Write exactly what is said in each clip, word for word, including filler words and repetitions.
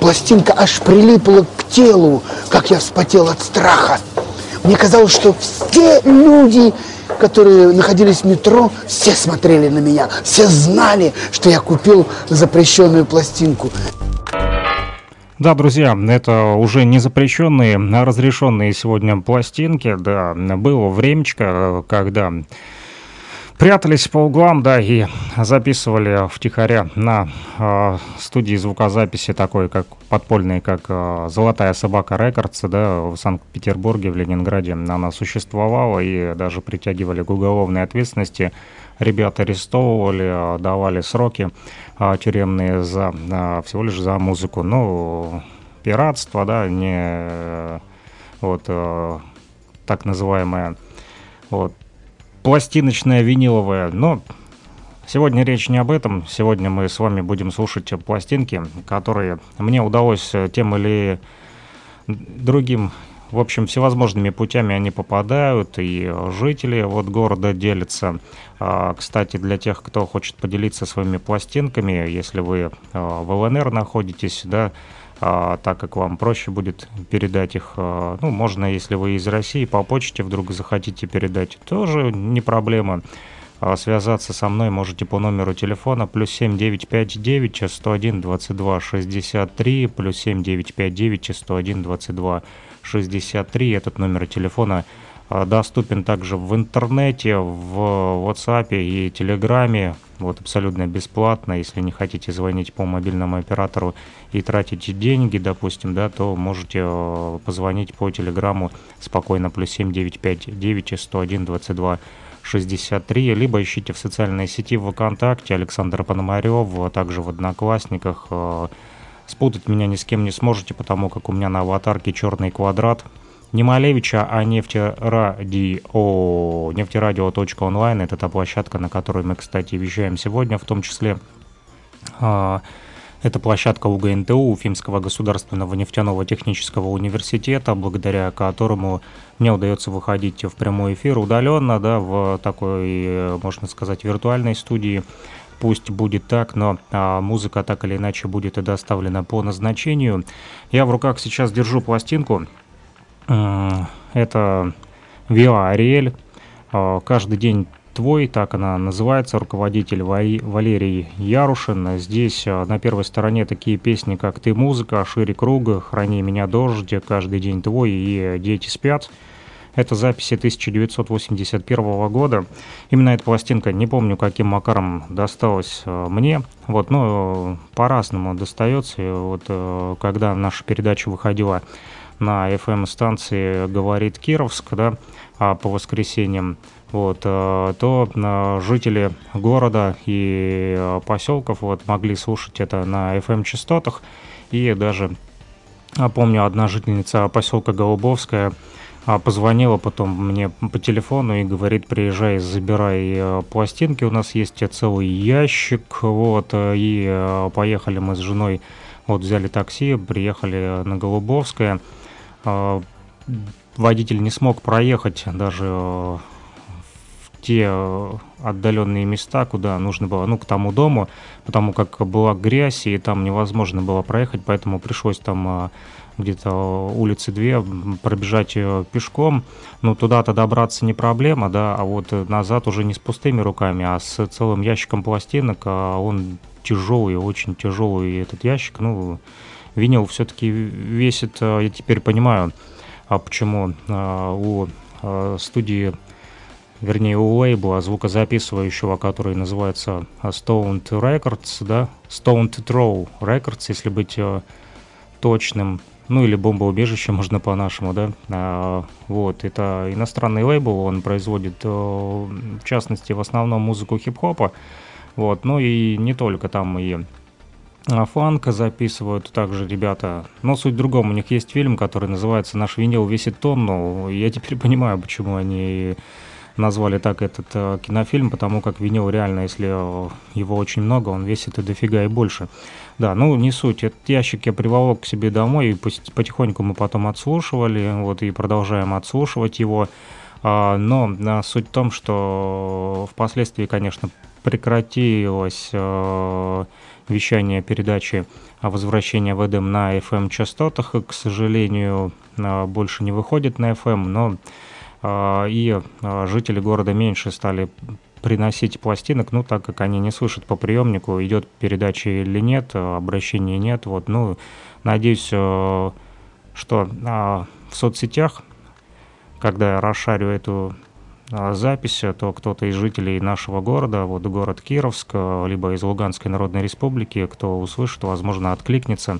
Пластинка аж прилипла к телу, как я вспотел от страха. Мне казалось, что все люди, которые находились в метро, все смотрели на меня, все знали, что я купил запрещенную пластинку. Да, друзья, это уже не запрещенные, а разрешенные сегодня пластинки. Да, было времечко, когда... прятались по углам, да, и записывали втихаря на э, студии звукозаписи, такой как подпольной, как э, «Золотая собака Рекордс», да, в Санкт-Петербурге, в Ленинграде она существовала, и даже притягивали к уголовной ответственности. Ребята арестовывали, давали сроки э, тюремные за, э, всего лишь за музыку. Ну, пиратство, да, не вот э, так называемое, вот, пластиночная, виниловая, но сегодня речь не об этом. Сегодня мы с вами будем слушать пластинки, которые мне удалось тем или другим, в общем, всевозможными путями они попадают, и жители вот города делятся. Кстати, для тех, кто хочет поделиться своими пластинками, если вы в ЛНР находитесь, да, А, так как вам проще будет передать их, а, ну, можно, если вы из России, по почте вдруг захотите передать, тоже не проблема. А, связаться со мной можете по номеру телефона плюс семь девять пять девять сто один двадцать два шестьдесят три, плюс семь девять пять девять сто один двадцать два шестьдесят три. Этот номер телефона а, доступен также в интернете, в WhatsApp и Telegram. Вот, абсолютно бесплатно. Если не хотите звонить по мобильному оператору и тратить деньги, допустим, да, то можете позвонить по телеграмму спокойно плюс семь девять пять девять сто один двадцать два шестьдесят три, либо ищите в социальной сети ВКонтакте Александра Пономарева, также в Одноклассниках. Спутать меня ни с кем не сможете, потому как у меня на аватарке черный квадрат. Не Малевича, а Нефти Радио. нефти радио точка онлайн — это та площадка, на которой мы, кстати, вещаем сегодня, в том числе. Э, это площадка УГНТУ, Уфимского государственного нефтяного технического университета, благодаря которому мне удается выходить в прямой эфир удаленно, да, в такой, можно сказать, виртуальной студии. Пусть будет так, но а, музыка так или иначе будет и доставлена по назначению. Я в руках сейчас держу пластинку. Это ВИА Ариэль, «Каждый день твой», так она называется, руководитель Валерий Ярушин. Здесь на первой стороне такие песни, как «Ты музыка», «Шире круга», «Храни меня дождь», «Каждый день твой» и «Дети спят». Это записи тысяча девятьсот восемьдесят первого года. Именно эта пластинка, не помню, каким макаром досталась мне. Вот, ну, по-разному достается. Вот, когда наша передача выходила на эф эм-станции «Говорит Кировск», да, по воскресеньям, вот, то жители города и поселков вот могли слушать это на эф эм-частотах. И даже, помню, одна жительница поселка Голубовская позвонила потом мне по телефону и говорит: приезжай, забирай пластинки, у нас есть целый ящик, вот, и поехали мы с женой Вот взяли такси, приехали на Голубовское. Водитель не смог проехать даже в те отдаленные места, куда нужно было, ну, к тому дому, потому как была грязь, и там невозможно было проехать, поэтому пришлось там где-то улицы две пробежать пешком. Ну, туда-то добраться не проблема, да, а вот назад уже не с пустыми руками, а с целым ящиком пластинок. Он тяжелый, очень тяжелый этот ящик. Ну, винил все-таки весит, я теперь понимаю, а почему у студии, вернее, у лейбла звукозаписывающего, который называется Stones Throw Records, да, Stones Throw Records, если быть точным, ну или бомбоубежище, можно по-нашему, да, а, вот, это иностранный лейбл, он производит, в частности, в основном музыку хип-хопа, вот, ну и не только, там и фанка записывают также ребята, но суть в другом, у них есть фильм, который называется «Наш винил весит тонну», я теперь понимаю, почему они назвали так этот э, кинофильм, потому как винил реально, если э, его очень много, он весит и дофига, и больше. Да, ну не суть, этот ящик я приволок к себе домой, и потихоньку мы потом отслушивали, вот и продолжаем отслушивать его, а, но а, суть в том, что впоследствии, конечно, прекратилось э, вещание передачи «Возвращение в Эдем» на эф эм-частотах, и, к сожалению, больше не выходит на эф эм, но и жители города меньше стали приносить пластинок, ну, так как они не слышат по приемнику, идет передача или нет, обращения нет, вот, ну, надеюсь, что в соцсетях, когда я расшарю эту запись, то кто-то из жителей нашего города, вот, город Кировск, либо из Луганской Народной Республики, кто услышит, возможно, откликнется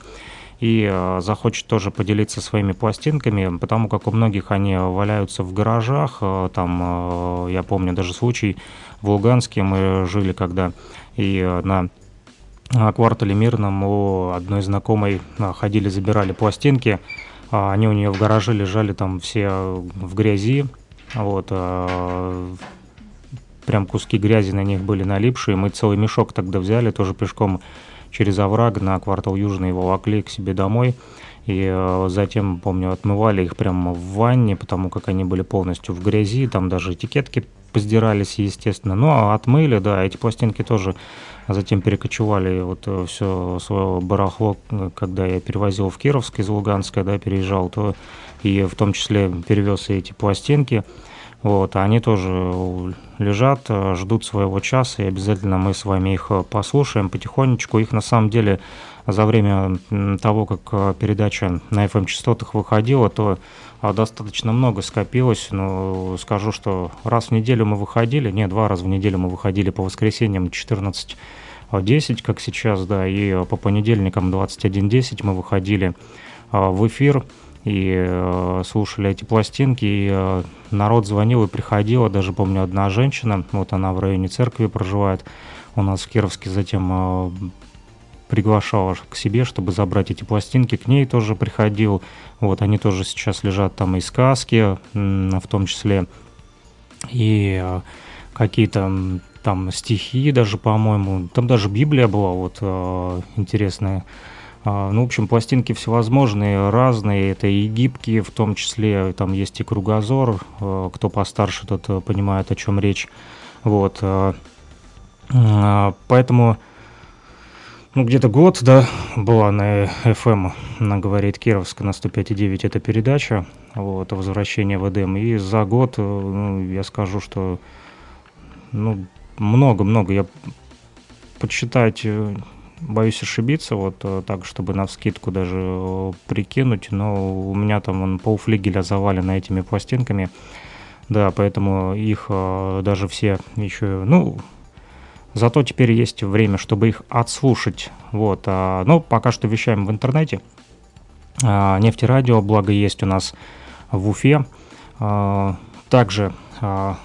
и захочет тоже поделиться своими пластинками, потому как у многих они валяются в гаражах. Там, я помню, даже случай в Луганске мы жили, когда и на квартале Мирном у одной знакомой ходили, забирали пластинки, они у нее в гараже лежали там все в грязи, вот, прям куски грязи на них были налипшие, мы целый мешок тогда взяли, тоже пешком через овраг на квартал Южный волокли к себе домой, и э, затем, помню, отмывали их прямо в ванне, потому как они были полностью в грязи, там даже этикетки поздирались, естественно, но отмыли, да, эти пластинки тоже затем перекочевали, вот все свое барахло, когда я перевозил в Кировск из Луганска, да, переезжал, то и в том числе перевез и эти пластинки. Вот, они тоже лежат, ждут своего часа, и обязательно мы с вами их послушаем потихонечку. Их на самом деле за время того, как передача на эф эм-частотах выходила, то достаточно много скопилось. Но скажу, что раз в неделю мы выходили, не, два раза в неделю мы выходили по воскресеньям четырнадцать десять, как сейчас, да, и по понедельникам двадцать один десять мы выходили в эфир и слушали эти пластинки, и народ звонил и приходил, даже помню, одна женщина, вот она в районе церкви проживает, у нас в Кировске, затем приглашала к себе, чтобы забрать эти пластинки, к ней тоже приходил, вот, они тоже сейчас лежат там и сказки, в том числе, и какие-то там стихи даже, по-моему, там даже Библия была, вот, интересная. Ну, в общем, пластинки всевозможные, разные, это и гибкие, в том числе, там есть и кругозор, кто постарше, тот понимает, о чем речь, вот, поэтому, ну, где-то год, да, была на эф эм, она говорит Кировск, на сто пять и девять эта передача, вот, «Возвращение в Эдем», и за год, ну, я скажу, что, ну, много-много, я подсчитать... Боюсь ошибиться, вот так, чтобы навскидку даже прикинуть, но у меня там вон, полфлигеля завалено этими пластинками, да, поэтому их э, даже все еще, ну, зато теперь есть время, чтобы их отслушать, вот, а, но пока что вещаем в интернете, а, Нефти Радио, благо есть у нас в Уфе, а, также а,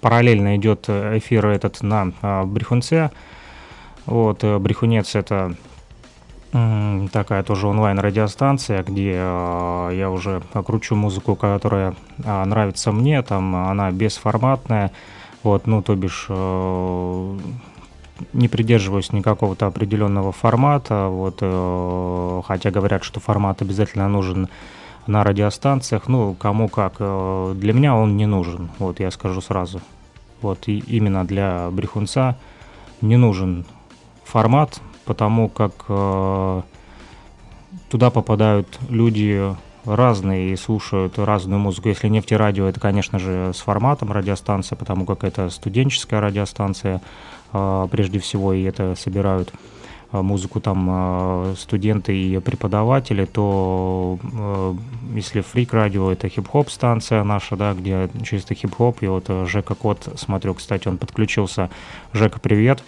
параллельно идет эфир этот на а, Брифунце. Вот, Брифунец — это такая тоже онлайн-радиостанция, где э, я уже кручу музыку, которая э, нравится мне, там она бесформатная, вот, ну, то бишь э, не придерживаюсь никакого-то определенного формата, вот, э, хотя говорят, что формат обязательно нужен на радиостанциях, ну, кому как. Э, для меня он не нужен, вот, я скажу сразу. Вот, и именно для Брифунца не нужен формат, потому как э, туда попадают люди разные и слушают разную музыку. Если Нефти Радио, это, конечно же, с форматом радиостанция, потому как это студенческая радиостанция, э, прежде всего, и это собирают э, музыку там э, студенты и преподаватели, то э, если Freak Radio, это хип-хоп станция наша, да, где чисто хип-хоп, и вот Жека Кот, смотрю, кстати, он подключился. Жека, привет.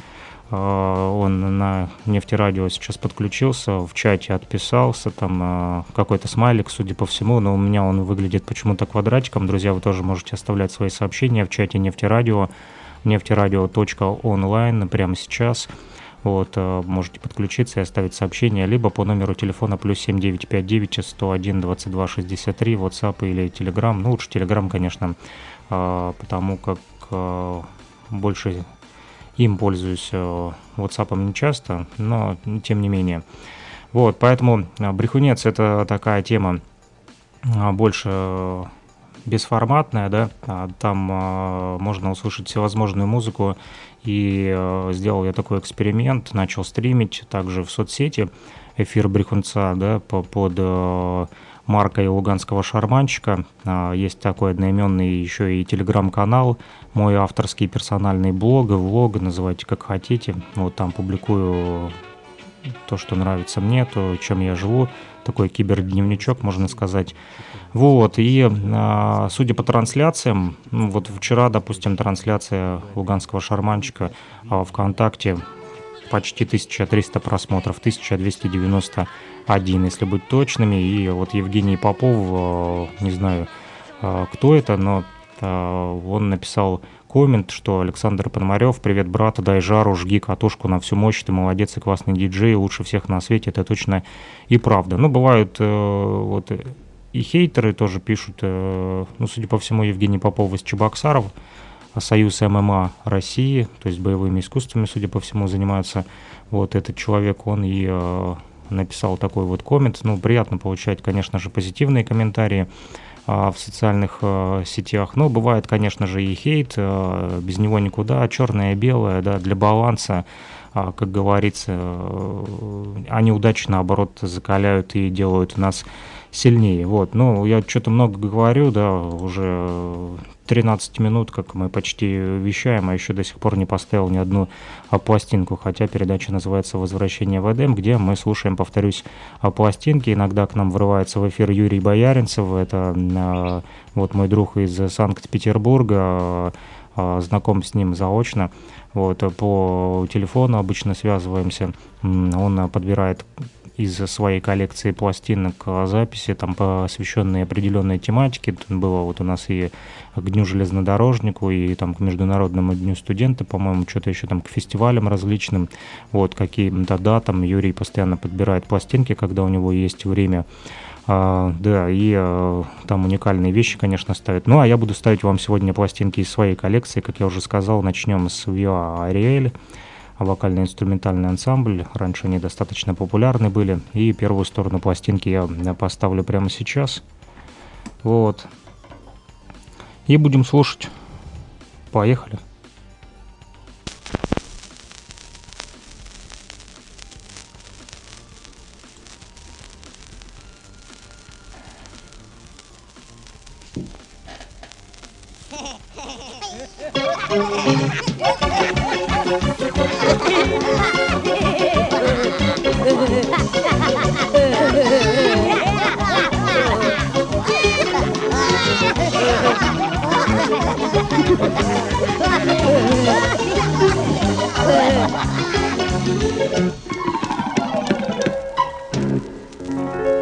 Он на Нефти Радио сейчас подключился, в чате отписался, там какой-то смайлик, судя по всему, но у меня он выглядит почему-то квадратиком. Друзья, вы тоже можете оставлять свои сообщения в чате Нефти Радио, нефти радио точка онлайн прямо сейчас. Вот, можете подключиться и оставить сообщение, либо по номеру телефона плюс семь девять пять девять сто один двадцать два шестьдесят три, WhatsApp или Telegram. Ну, лучше Telegram, конечно, потому как больше... Им пользуюсь WhatsApp не часто, но тем не менее. Вот, поэтому Брифунец — это такая тема больше бесформатная, да. Там можно услышать всевозможную музыку. И сделал я такой эксперимент, начал стримить также в соцсети эфир Брифунца, да, под маркой Луганского шарманщика. Есть такой одноименный еще и телеграм-канал, мой авторский персональный блог, влог, называйте как хотите. Вот там публикую то, что нравится мне, то, чем я живу. Такой кибердневничок, можно сказать. Вот, и судя по трансляциям, вот вчера, допустим, трансляция Луганского шарманщика ВКонтакте, почти тысяча триста просмотров, тысяча двести девяносто один, если быть точными. И вот Евгений Попов, не знаю, кто это, но он написал коммент, что Александр Пономарев: «Привет, брат, дай жару, жги катушку на всю мощь, ты молодец и классный диджей, лучше всех на свете», это точно и правда. Ну, бывают вот и хейтеры тоже пишут, ну, судя по всему, Евгений Попов из Чебоксаров, Союз ММА России, то есть боевыми искусствами, судя по всему, занимаются. Вот этот человек, он и э, написал такой вот коммент. Ну, приятно получать, конечно же, позитивные комментарии э, в социальных э, сетях. Но бывает, конечно же, и хейт, э, без него никуда, черное и белое, да, для баланса, э, как говорится, э, они удачи, наоборот, закаляют и делают нас сильнее. Вот, ну, я что-то много говорю, да, уже тринадцать минут, как мы почти вещаем, а еще до сих пор не поставил ни одну пластинку, хотя передача называется «Возвращение в Эдем», где мы слушаем, повторюсь, пластинки. Иногда к нам врывается в эфир Юрий Бояринцев, это вот мой друг из Санкт-Петербурга, знаком с ним заочно. Вот, по телефону обычно связываемся, он подбирает из своей коллекции пластинок записи, там посвященные определенной тематике. Тут было вот у нас и к Дню железнодорожнику, и там к Международному дню студента, по-моему, что-то еще там к фестивалям различным, вот, каким-то датам. Юрий постоянно подбирает пластинки, когда у него есть время. А, да, и а, там уникальные вещи, конечно, ставят. Ну, а я буду ставить вам сегодня пластинки из своей коллекции, как я уже сказал. Начнем с ВИА Ариэль, вокально-инструментальный ансамбль. Раньше они достаточно популярны были. И первую сторону пластинки я поставлю прямо сейчас. Вот. И будем слушать. Поехали.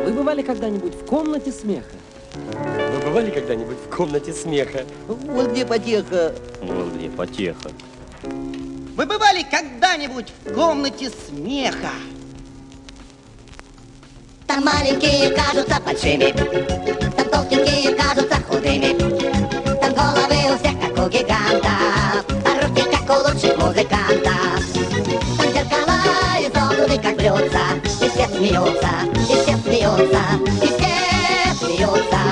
Вы бывали когда-нибудь в комнате смеха? Вы бывали когда-нибудь в комнате смеха? Вот где потеха. Вот где потеха. Вы бывали когда-нибудь в комнате смеха? Там маленькие кажутся большими, там толстенькие кажутся худыми, там головы у всех как у гигантов, а руки как у лучших музыкантов. влюблются, и все смеются, и все смеются, и все смеются.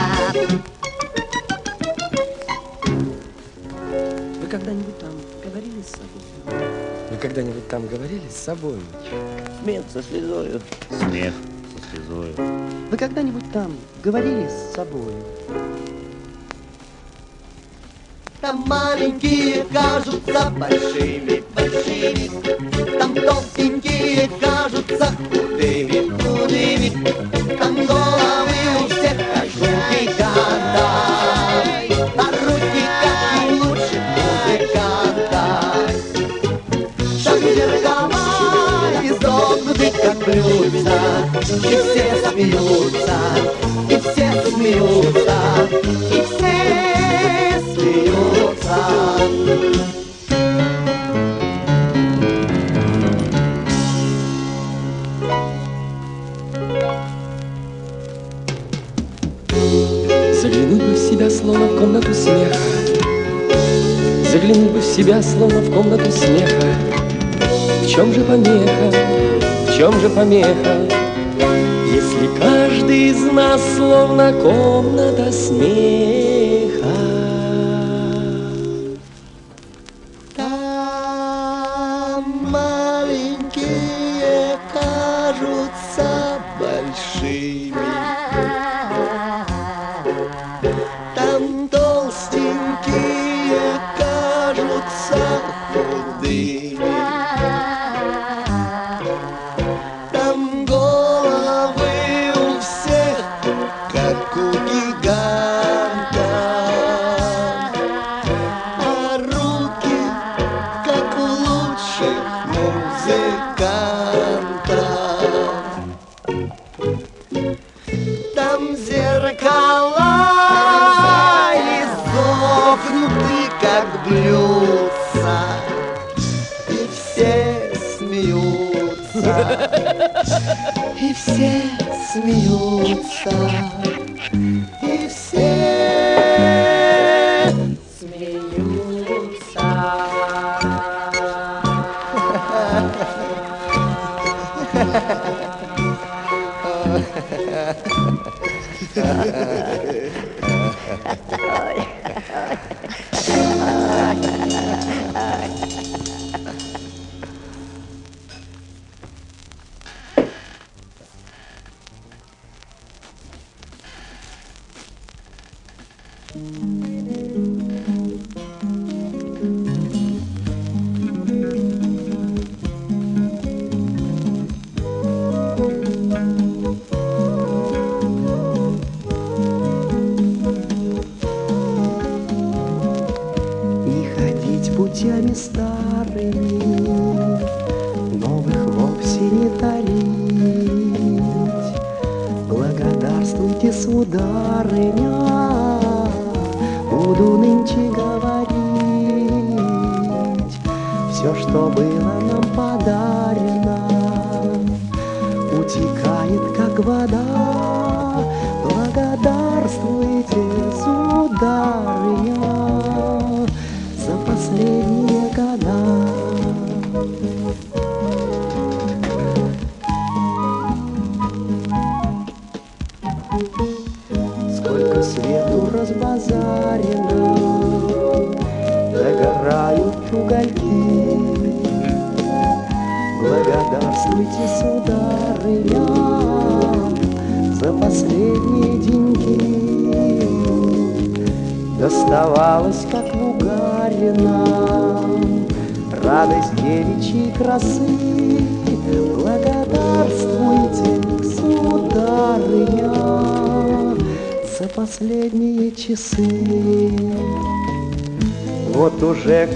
Вы когда-нибудь там говорили с собой? Вы когда-нибудь там говорили с собой? Смех со слезою. Смех со слезою. Вы когда-нибудь там говорили с собой? Там маленькие кажутся большими, большими. Там толстенькие кажутся худыми, худыми. Там головы у всех как жуки-кандай, а руки как и лучше музыканта. Шагерговал изогнутый как блюдца, и все смеются, и все смеются, и все. Заглянул бы в себя, словно в комнату смеха. Заглянул бы в себя, словно в комнату смеха. В чем же помеха? В чем же помеха? Если каждый из нас словно комната смеха.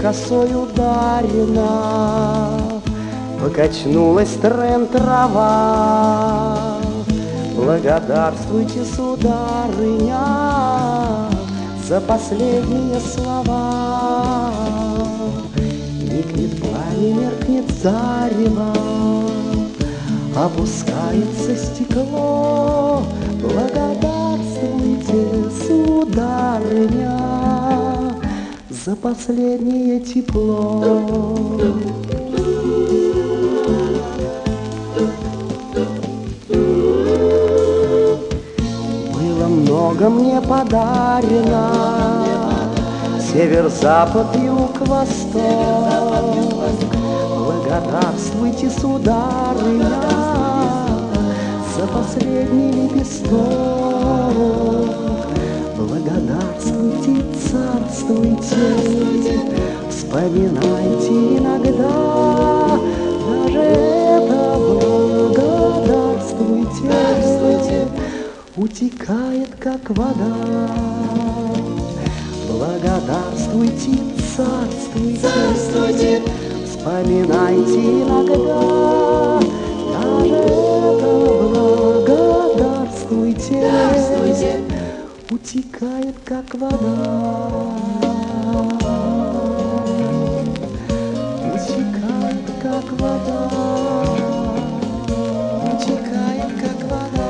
Косой ударена, покачнулась трен-трава. Благодарствуйте, сударыня, за последние слова. Никнет пламя, меркнет зарево, опускается стекло. Благодарствуйте, сударыня, за последнее тепло. много мне подарено, север-запад, юг-восток. Благодарствуйте, сударыня, за последний лепесток. Благодарствуйте, царствуйте, вспоминайте иногда даже это благодарствуйте, утекает как вода. Благодарствуйте, царствуйте, царствуйте, вспоминайте иногда даже это благодарствуйте, благодарствуйте, утекает как вода. Утекает как вода. Утекает как вода.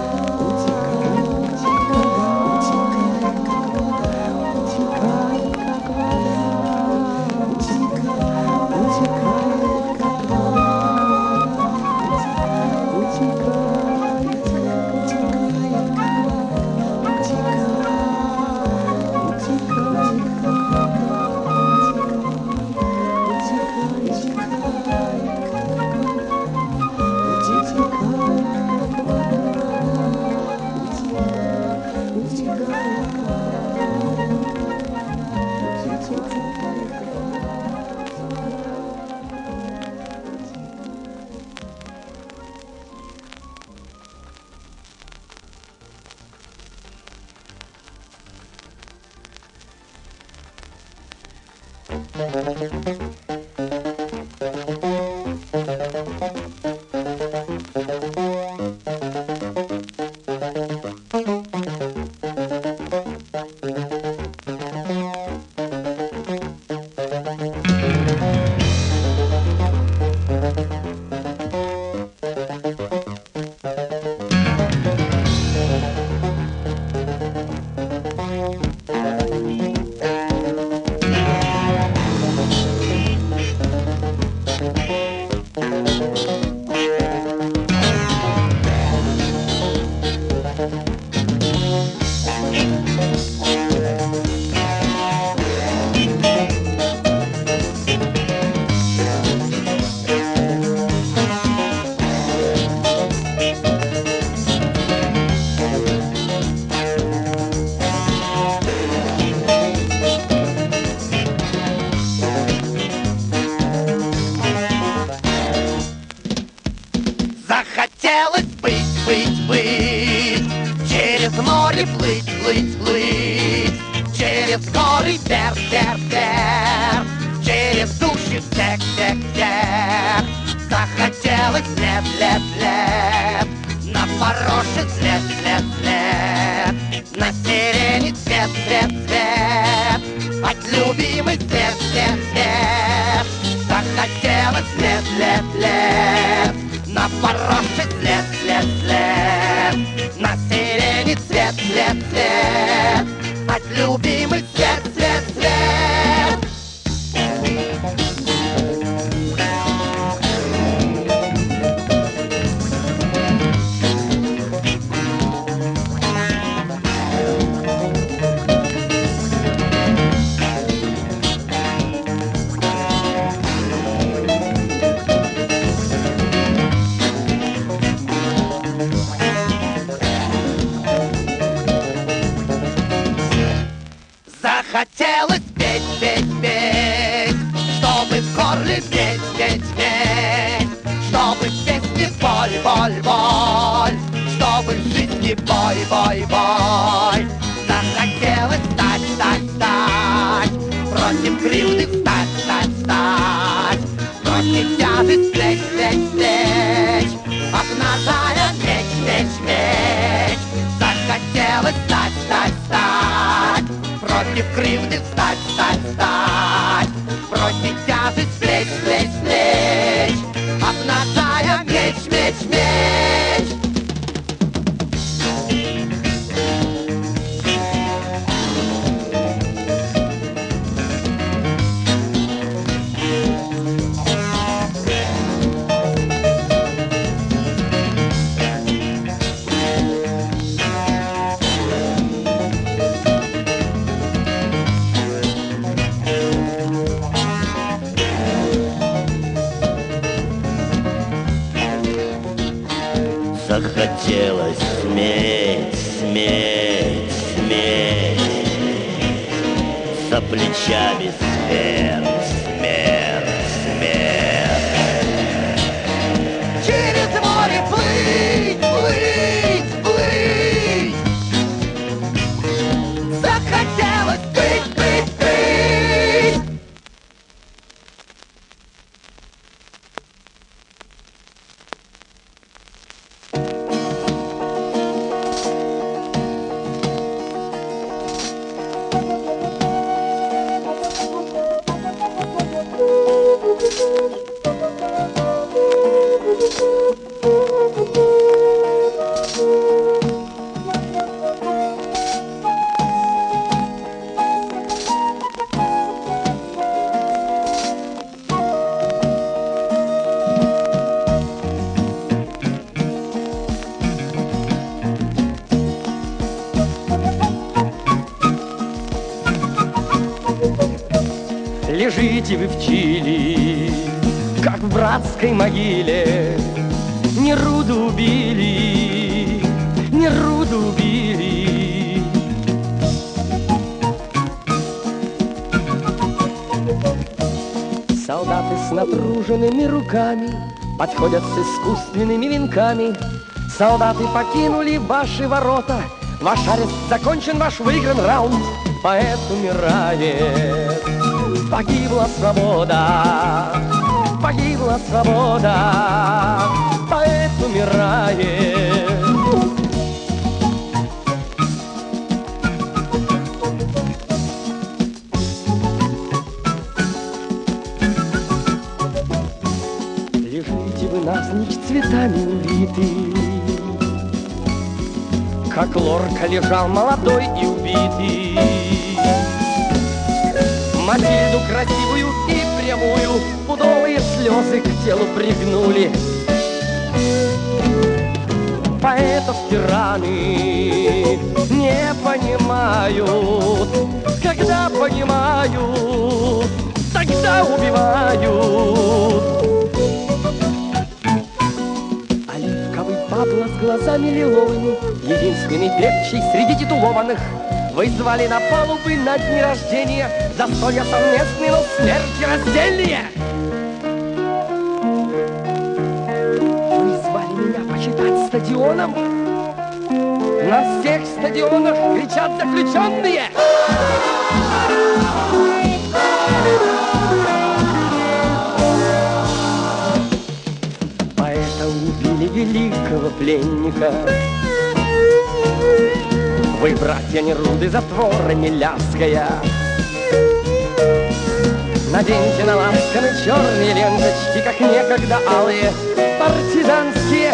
Меч, меч, меч. хотелось сметь, сметь, сметь, за плечами смерть, смерть, смерть. Через море плыть, плыть, плыть, захотелось быть, быть, быть. Лежите вы в Чили, как в братской могиле. Неруду убили, Неруду убили. Солдаты с натруженными руками подходят с искусственными венками. Солдаты покинули ваши ворота. Ваш арест закончен, ваш выигран раунд. Поэт умирает. Погибла свобода, погибла свобода, поэт умирает. Лежите вы навзничь цветами убиты, как лорка лежал молодой и убитый. Матильду красивую и прямую пудовые слезы к телу пригнули. Поэтов тираны не понимают. Когда понимают, тогда убивают. Оливковый папла с глазами лиловыми, единственный певчий среди титулованных, вызвали на палубы на дни рождения, застолья совместные, но смерти раздельные. Вы звали меня почитать стадионом? На всех стадионах кричат заключенные. Поэта убили великого пленника. Вы, братья Неруды, затвора Милявская, наденьте на ласканы черные ленточки, как некогда алые партизанские.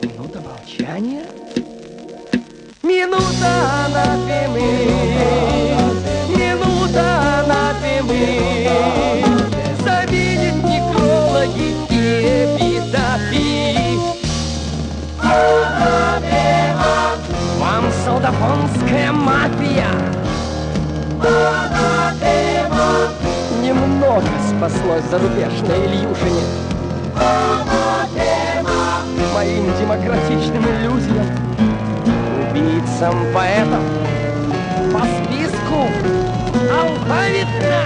Минута молчания, минута анафемы, минута анафемы. Заменят некрологи и эпитафии. Вам солдафонская мафия немного спаслось зарубеж на Ильюшине моим демократичным иллюзиям. Убийцам поэтов по списку алфавитно.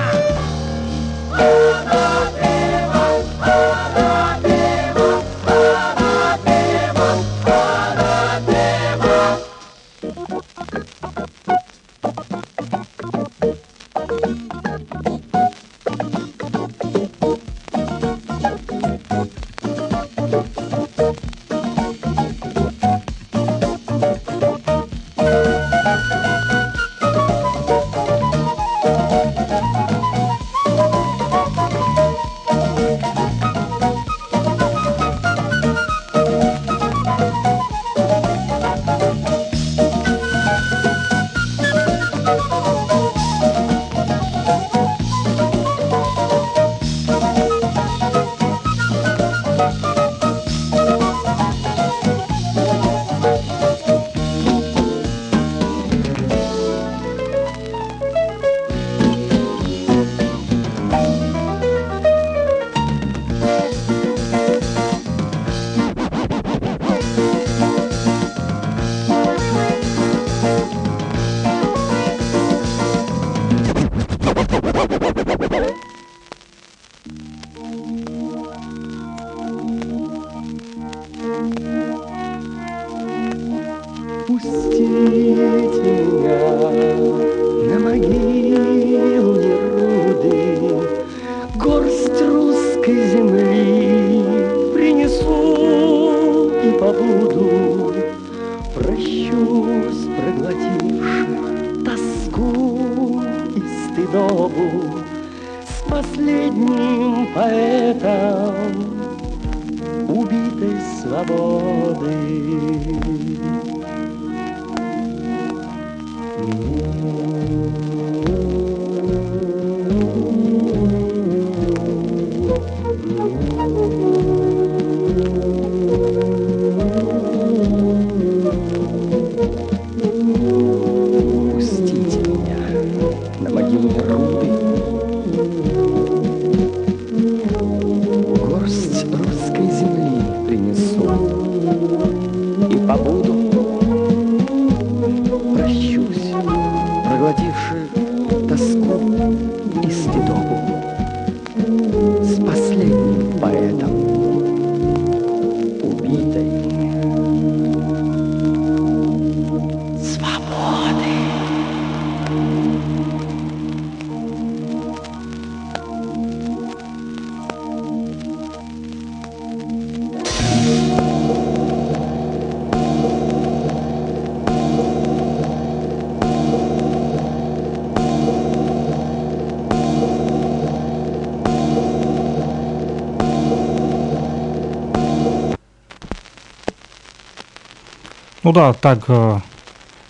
Ну да, так э,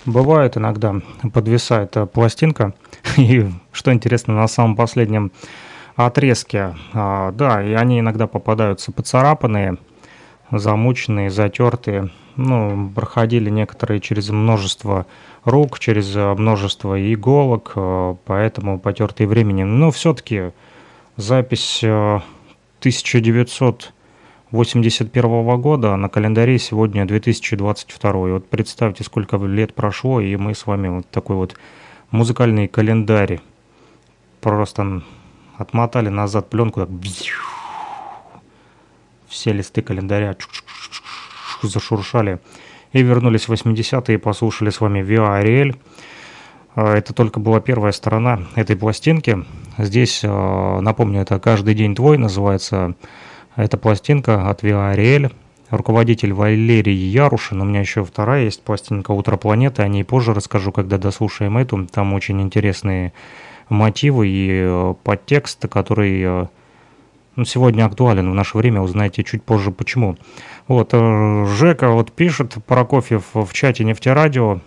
бывает иногда, подвисает э, пластинка, и что интересно, на самом последнем отрезке, э, да, и они иногда попадаются поцарапанные, замученные, затертые, ну, проходили некоторые через множество рук, через множество иголок, э, поэтому потертые временем, но все-таки запись э, тысяча девятьсот восемьдесят первого года, на календаре сегодня две тысячи двадцать второй. Вот представьте, сколько лет прошло, и мы с вами вот такой вот музыкальный календарь просто отмотали назад пленку, так, все листы календаря зашуршали и вернулись в восьмидесятые, послушали с вами ВИА Ариэль. Это только была первая сторона этой пластинки. Здесь, напомню, это «Каждый день твой» называется. Это пластинка от ВИА Ариэль, руководитель Валерий Ярушин. У меня еще вторая есть пластинка «Утро планеты». О ней позже расскажу, когда дослушаем эту. Там очень интересные мотивы и подтекст, который ну, сегодня актуален в наше время. Узнаете чуть позже почему. Вот Жека вот пишет, Паракофьев, в чате «Нефти Радио»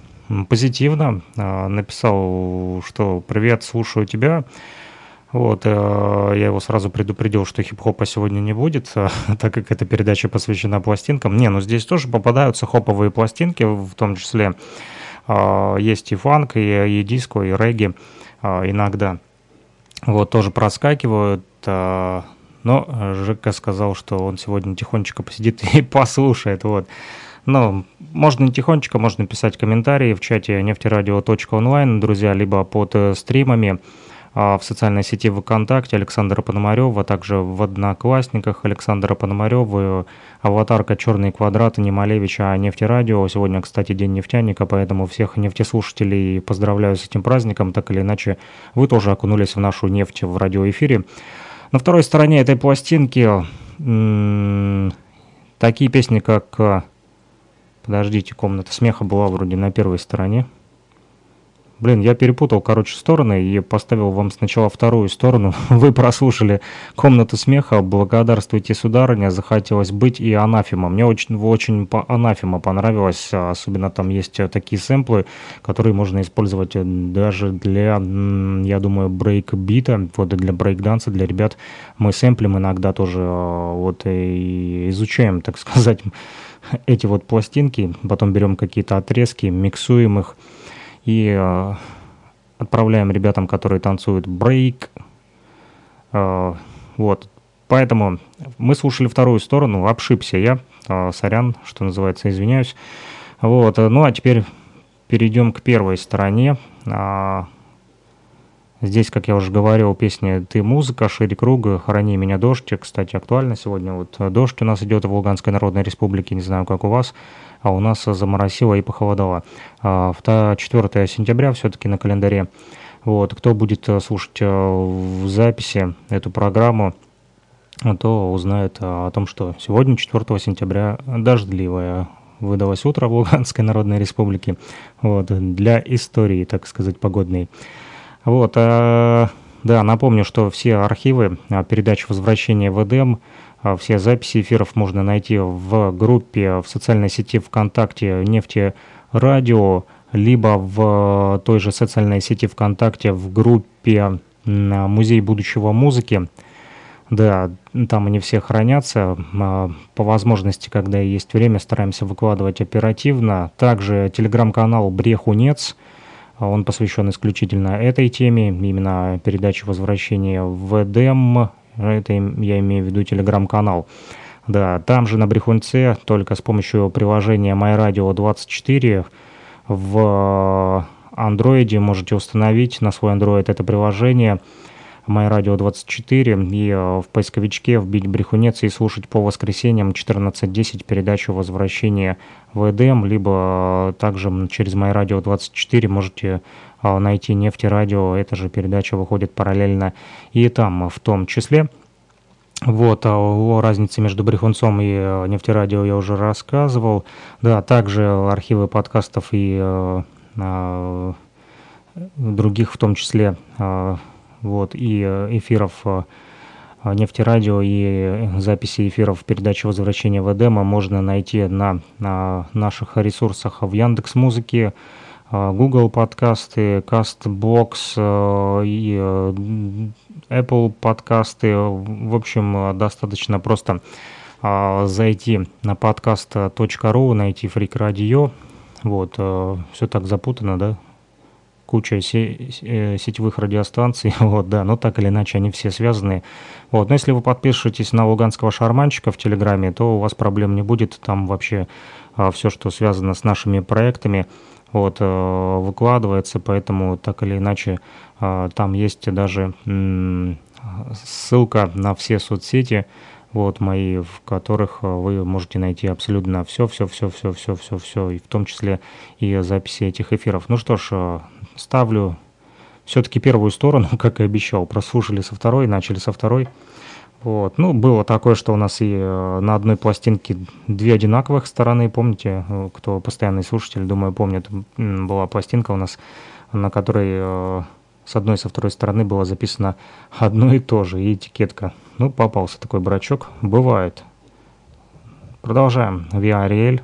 позитивно написал, что «Привет, слушаю тебя». Вот, э, я его сразу предупредил, что хип-хопа сегодня не будет, э, так как эта передача посвящена пластинкам. Не, ну здесь тоже попадаются хоповые пластинки, в том числе э, есть и фанк, и, и диско, и регги э, иногда. Вот, тоже проскакивают, э, но Жека сказал, что он сегодня тихонечко посидит и послушает, вот. Ну, можно не тихонечко, можно писать комментарии в чате нефтерадио.онлайн, друзья, либо под стримами. В социальной сети ВКонтакте Александра Пономарева, а также в Одноклассниках Александра Пономарева, аватарка «Черный квадрат» Немалевича о Нефтерадио. Сегодня, кстати, День нефтяника, поэтому всех нефтеслушателей поздравляю с этим праздником. Так или иначе, вы тоже окунулись в нашу нефть в радиоэфире. На второй стороне этой пластинки м-м, такие песни, как... Подождите, «Комната смеха» была вроде на первой стороне. Блин, я перепутал, короче, стороны и поставил вам сначала вторую сторону. Вы прослушали «Комнату смеха», «Благодарствуйте, сударыня», «Захотелось быть» и «Анафема». Мне очень, очень «Анафема» понравилась, особенно там есть такие сэмплы, которые можно использовать даже для, я думаю, брейк-бита, вот для брейк-данса, для ребят. Мы сэмплим иногда тоже, вот, и изучаем, так сказать, эти вот пластинки, потом берем какие-то отрезки, миксуем их. И э, отправляем ребятам, которые танцуют брейк. Э, вот. Поэтому мы слушали вторую сторону. Обшибся я. Э, сорян, что называется, извиняюсь. Вот. Ну а теперь перейдем к первой стороне. Э, Здесь, как я уже говорил, песни «Ты музыка», «Шире круга», «Хорони меня, дождь». Кстати, актуально сегодня. Вот дождь у нас идет в Луганской Народной Республике, не знаю, как у вас, а у нас заморосило и похолодало. четвёртое сентября все-таки на календаре. Вот, кто будет слушать в записи эту программу, то узнает о том, что сегодня, четвёртого сентября, дождливое выдалось утро в Луганской Народной Республике. Вот, для истории, так сказать, погодной. Вот, э, да, напомню, что все архивы передач «Возвращение в Эдем», все записи эфиров можно найти в группе в социальной сети ВКонтакте «Нефти Радио», либо в той же социальной сети ВКонтакте в группе «Музей будущего музыки». Да, там они все хранятся. По возможности, когда есть время, стараемся выкладывать оперативно. Также телеграм-канал «Брифунец». Он посвящен исключительно этой теме, именно передаче «Возвращение в Эдем». Это я имею в виду телеграм-канал. Да, там же на Брифунце, только с помощью приложения «Май Радио двадцать четыре» в Android можете установить на свой Android это приложение «Май Радио двадцать четыре» и в поисковичке вбить «Брифунец» и слушать по воскресеньям четырнадцать десять передачу «Возвращение в Эдем», либо также через «Май Радио двадцать четыре» можете найти «Нефти Радио». Эта же передача выходит параллельно и там в том числе. Вот, о разнице между Брифунцом и Нефтерадио я уже рассказывал. Да, также архивы подкастов и э, э, других, в том числе, э, вот, и эфиров э, Нефтерадио и записи эфиров передачи «Возвращение в Эдем» можно найти на, на наших ресурсах в Яндекс.Музыке, э, Google подкасты, Кастбокс э, и э, Apple подкасты. В общем, достаточно просто а, зайти на подкаст точка ру, найти Freak Radio. Вот, а, все так запутано, да? Куча се- сетевых радиостанций, вот, да, но так или иначе они все связаны. Вот, но если вы подпишетесь на Луганского шарманщика в Телеграме, то у вас проблем не будет, там вообще а, все, что связано с нашими проектами, вот, а, выкладывается, поэтому так или иначе а, там есть даже м- ссылка на все соцсети, вот, мои, в которых вы можете найти абсолютно все, все, все, все, все, все, все, и в том числе и записи этих эфиров. Ну что ж, ставлю все-таки первую сторону, как и обещал. Прослушали со второй, начали со второй. Вот. Ну, было такое, что у нас и на одной пластинке две одинаковых стороны. Помните, кто постоянный слушатель, думаю, помнит, была пластинка у нас, на которой с одной и со второй стороны было записано одно и то же, и этикетка. Ну, попался такой брачок. Бывает. Продолжаем. ВИА Ариэль.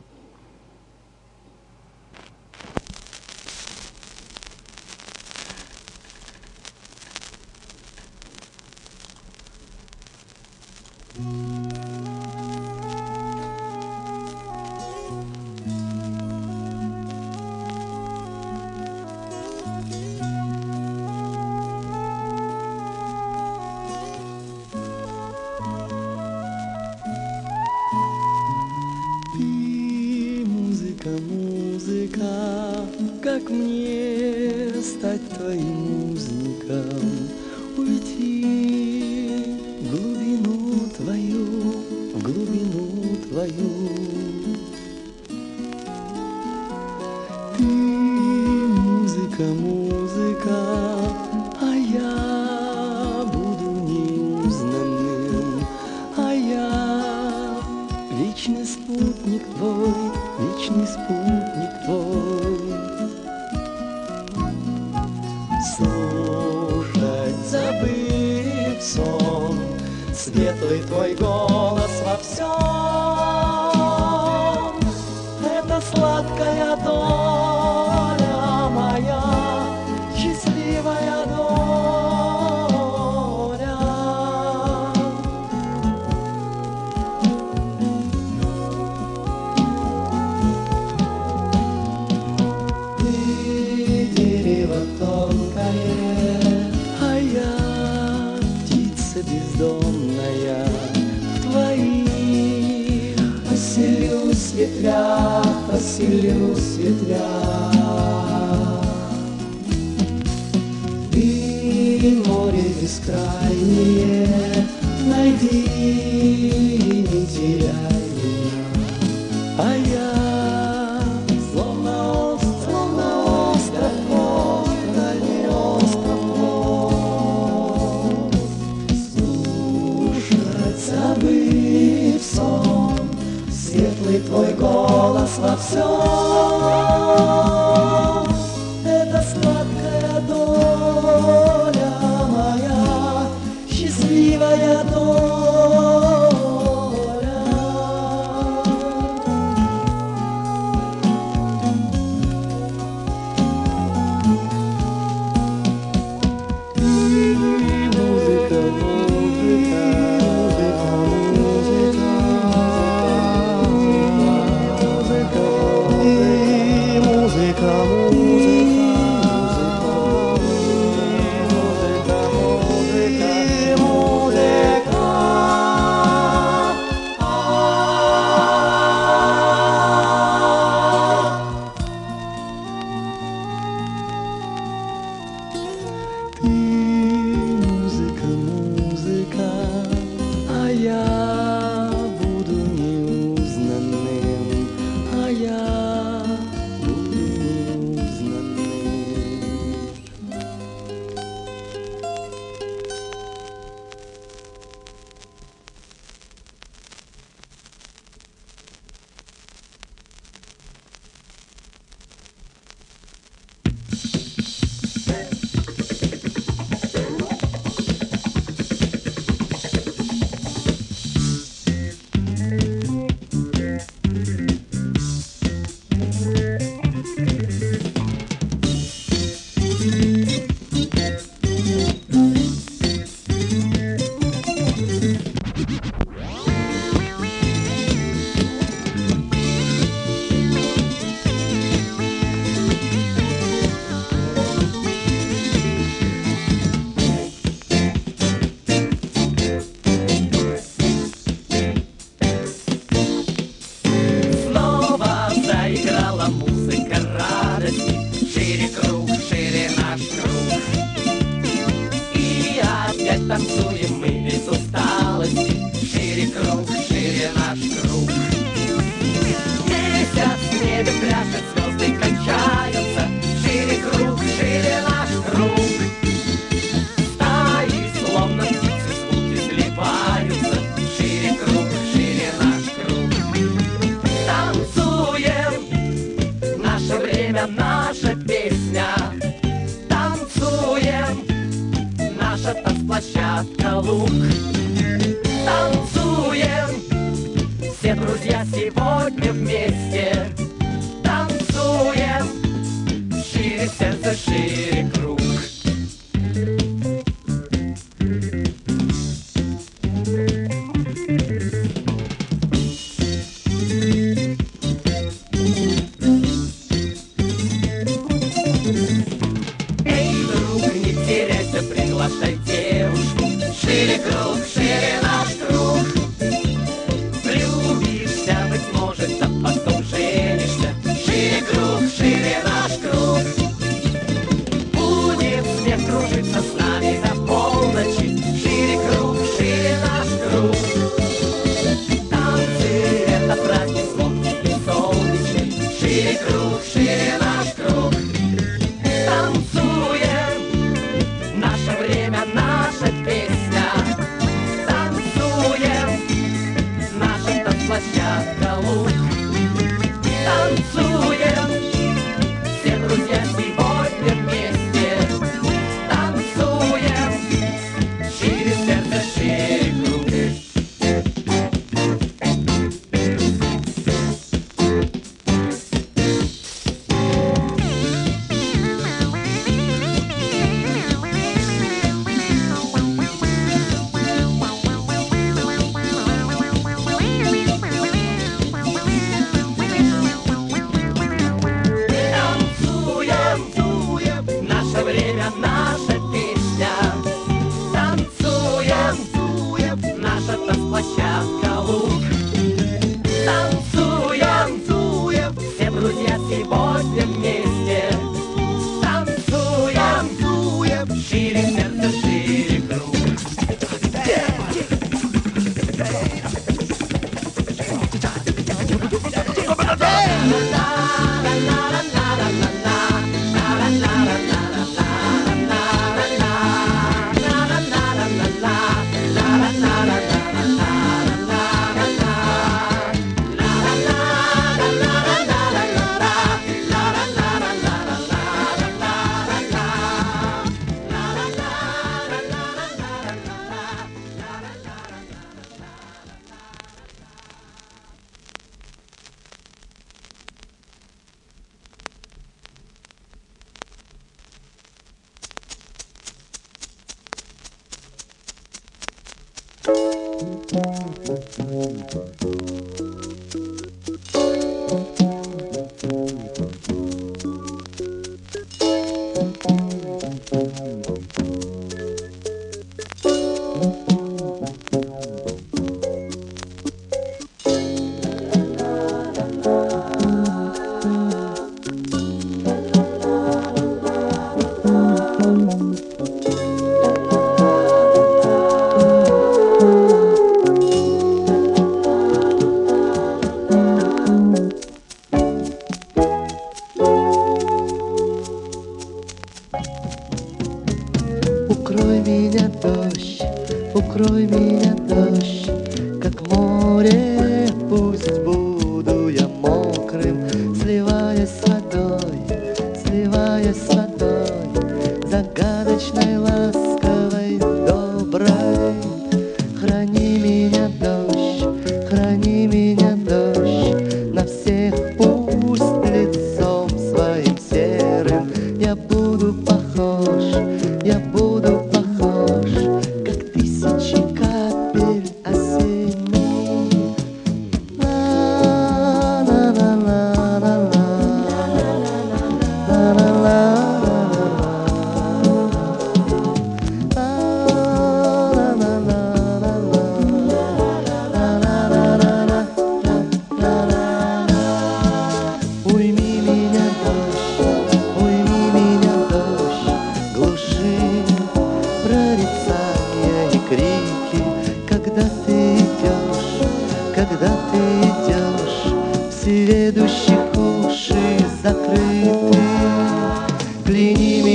Ты или море бескрайнее, найди и не теряй меня. А я, словно остров, словно остров, остров, остров, слушать, забыв сон, светлый твой голос во всем. И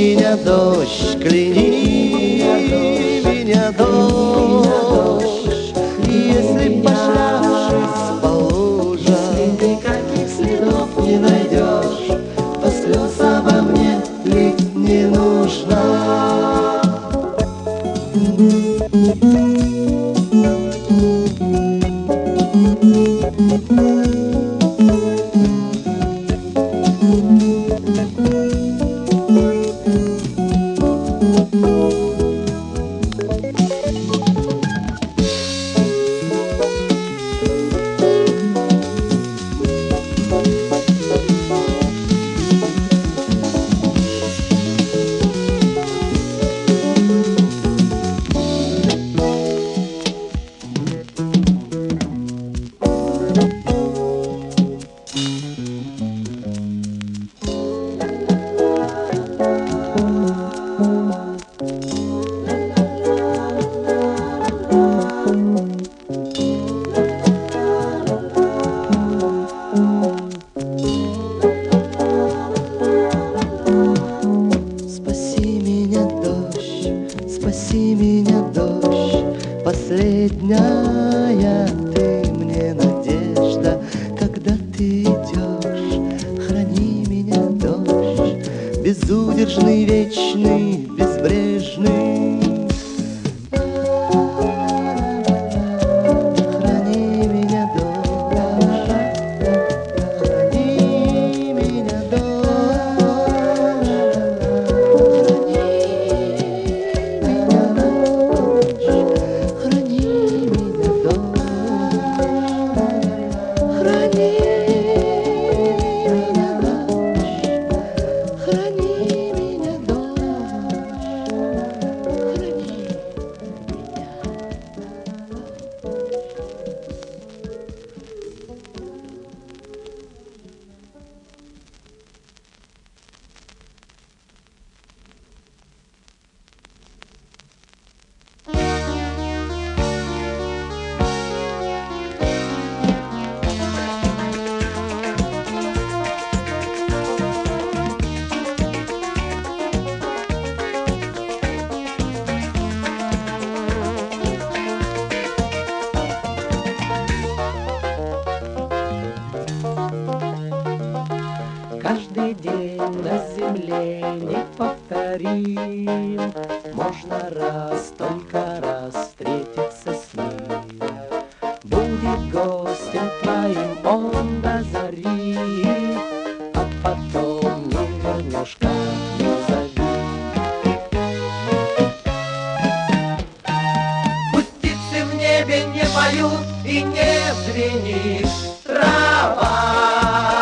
не поют, и не звенит трава.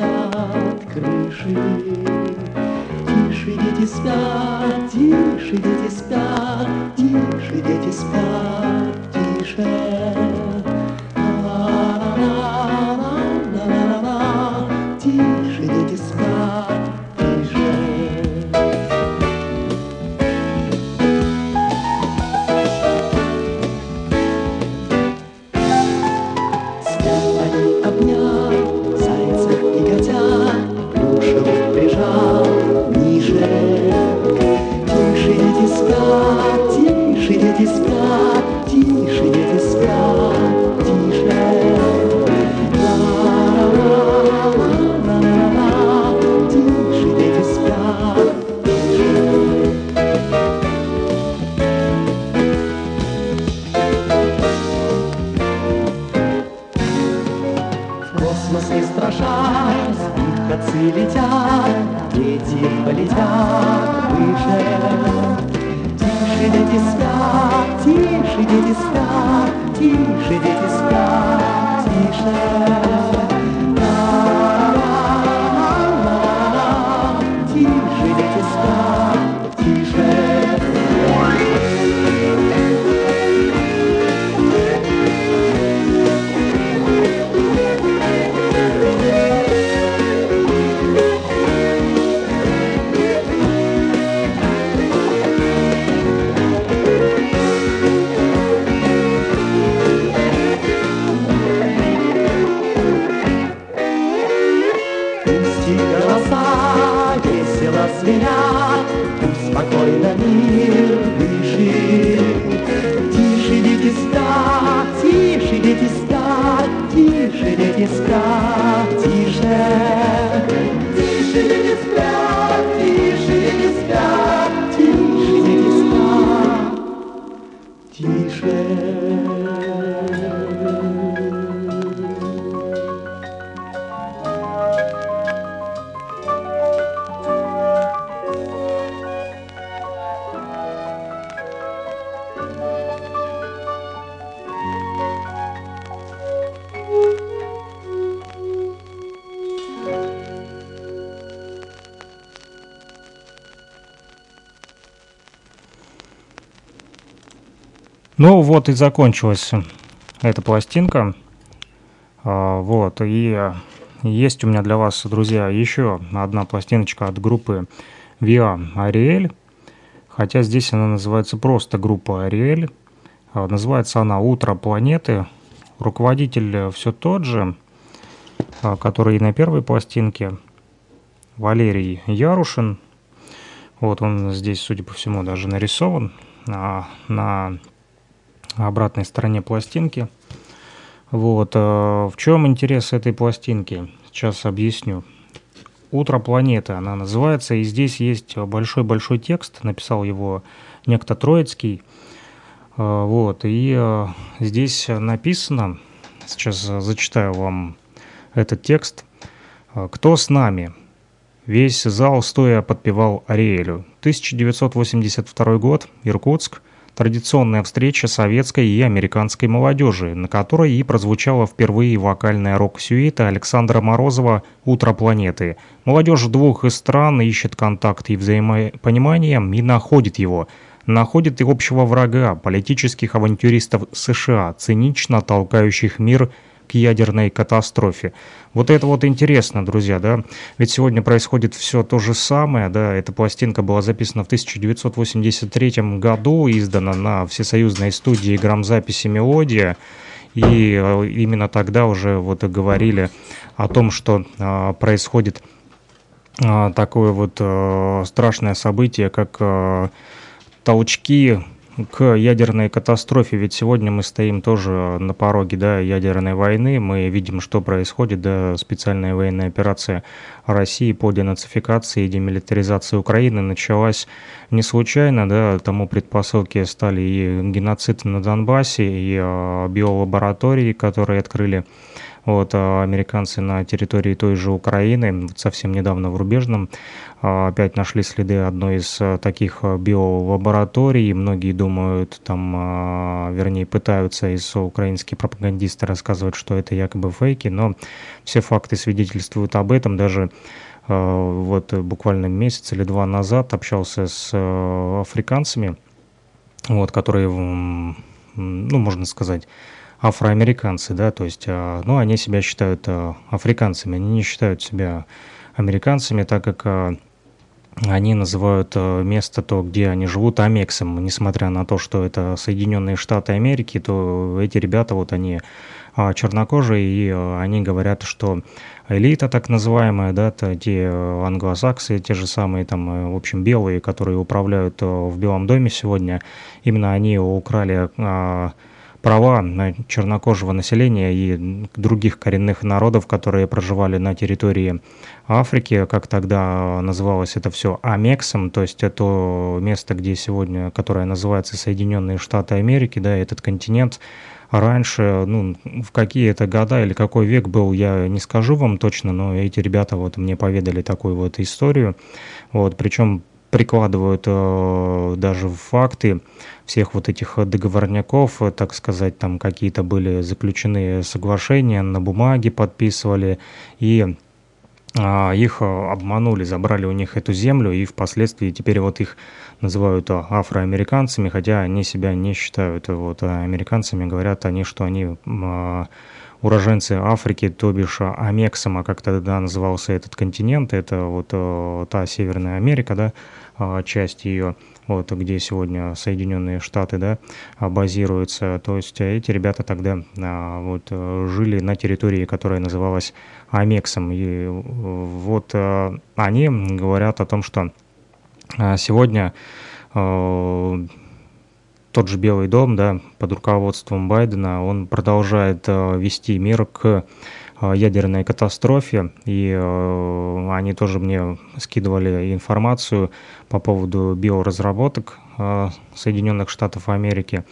висят крыши. Тише, дети спят, тише, дети спят, тише, дети спят, тише. Тише, дети спят, тише. Спят они, обняв зайца и котя, плюшевых прижал ниже. Тише, дети спят, тише, дети спят, тише, дети спят, тише. Летят, дети полетят выше. Тише, дети спят, тише, дети спят, тише, дети спят, тише. Ну вот и закончилась эта пластинка, вот, и есть у меня для вас, друзья, еще одна пластиночка от группы ВИА Ариэль, хотя здесь она называется просто группа Ариэль, называется она «Утро планеты», руководитель все тот же, который и на первой пластинке, Валерий Ярушин, вот он здесь, судя по всему, даже нарисован на обратной стороне пластинки. Вот в чем интерес этой пластинки, сейчас объясню. «Утро планеты» она называется, и здесь есть большой-большой текст, написал его некто Троицкий. Вот, и здесь написано, сейчас зачитаю вам этот текст. «Кто с нами?» Весь зал стоя подпевал Ариэлю. тысяча девятьсот восемьдесят второй год, Иркутск. Традиционная встреча советской и американской молодежи, на которой и прозвучала впервые вокальная рок-сюита Александра Морозова «Утро планеты». Молодежь двух стран ищет контакт и взаимопонимание и находит его. Находит и общего врага, политических авантюристов США, цинично толкающих мир к ядерной катастрофе. Вот это вот интересно, друзья, да? Ведь сегодня происходит все то же самое, да? Эта пластинка была записана в тысяча девятьсот восемьдесят третьем году, издана на всесоюзной студии грамзаписи «Мелодия». И именно тогда уже вот говорили о том, что а, происходит а, такое вот а, страшное событие, как а, толчки к ядерной катастрофе, ведь сегодня мы стоим тоже на пороге, да, ядерной войны, мы видим, что происходит, да, специальная военная операция России по денацификации и демилитаризации Украины началась не случайно, да, тому предпосылки стали и геноцид на Донбассе, и биолаборатории, которые открыли Вот, американцы на территории той же Украины, совсем недавно в Рубежном, опять нашли следы одной из таких биолабораторий. Многие думают, там, вернее, пытаются из украинские пропагандисты рассказывать, что это якобы фейки, но все факты свидетельствуют об этом. Даже вот буквально месяц или два назад общался с африканцами, вот, которые, ну, можно сказать, афроамериканцы, да, то есть, ну, они себя считают африканцами, они не считают себя американцами, так как они называют место, то, где они живут, Амексом, несмотря на то, что это Соединенные Штаты Америки, то эти ребята, вот они чернокожие, и они говорят, что элита так называемая, да, те англосаксы, те же самые там, в общем, белые, которые управляют в Белом доме сегодня, именно они украли права на чернокожего населения и других коренных народов, которые проживали на территории Африки, как тогда называлось это все Амексом, то есть это место, где сегодня, которое называется Соединенные Штаты Америки, да, этот континент. Раньше, ну, в какие это года или какой век был, я не скажу вам точно, но эти ребята вот мне поведали такую вот историю, вот, причем прикладывают э, даже факты всех вот этих договорняков, так сказать, там какие-то были заключены соглашения, на бумаге подписывали, и э, их обманули, забрали у них эту землю, и впоследствии теперь вот их называют афроамериканцами, хотя они себя не считают вот американцами, говорят они, что они... Э, уроженцы Африки, то бишь Амексома, как тогда назывался этот континент, это вот э, та Северная Америка, да, э, часть ее, вот, где сегодня Соединенные Штаты, да, базируются. То есть эти ребята тогда э, вот, э, жили на территории, которая называлась Амексом. И э, вот э, они говорят о том, что э, сегодня... Э, Тот же Белый дом, да, под руководством Байдена, он продолжает э, вести мир к э, ядерной катастрофе, и э, они тоже мне скидывали информацию по поводу биоразработок э, Соединенных Штатов Америки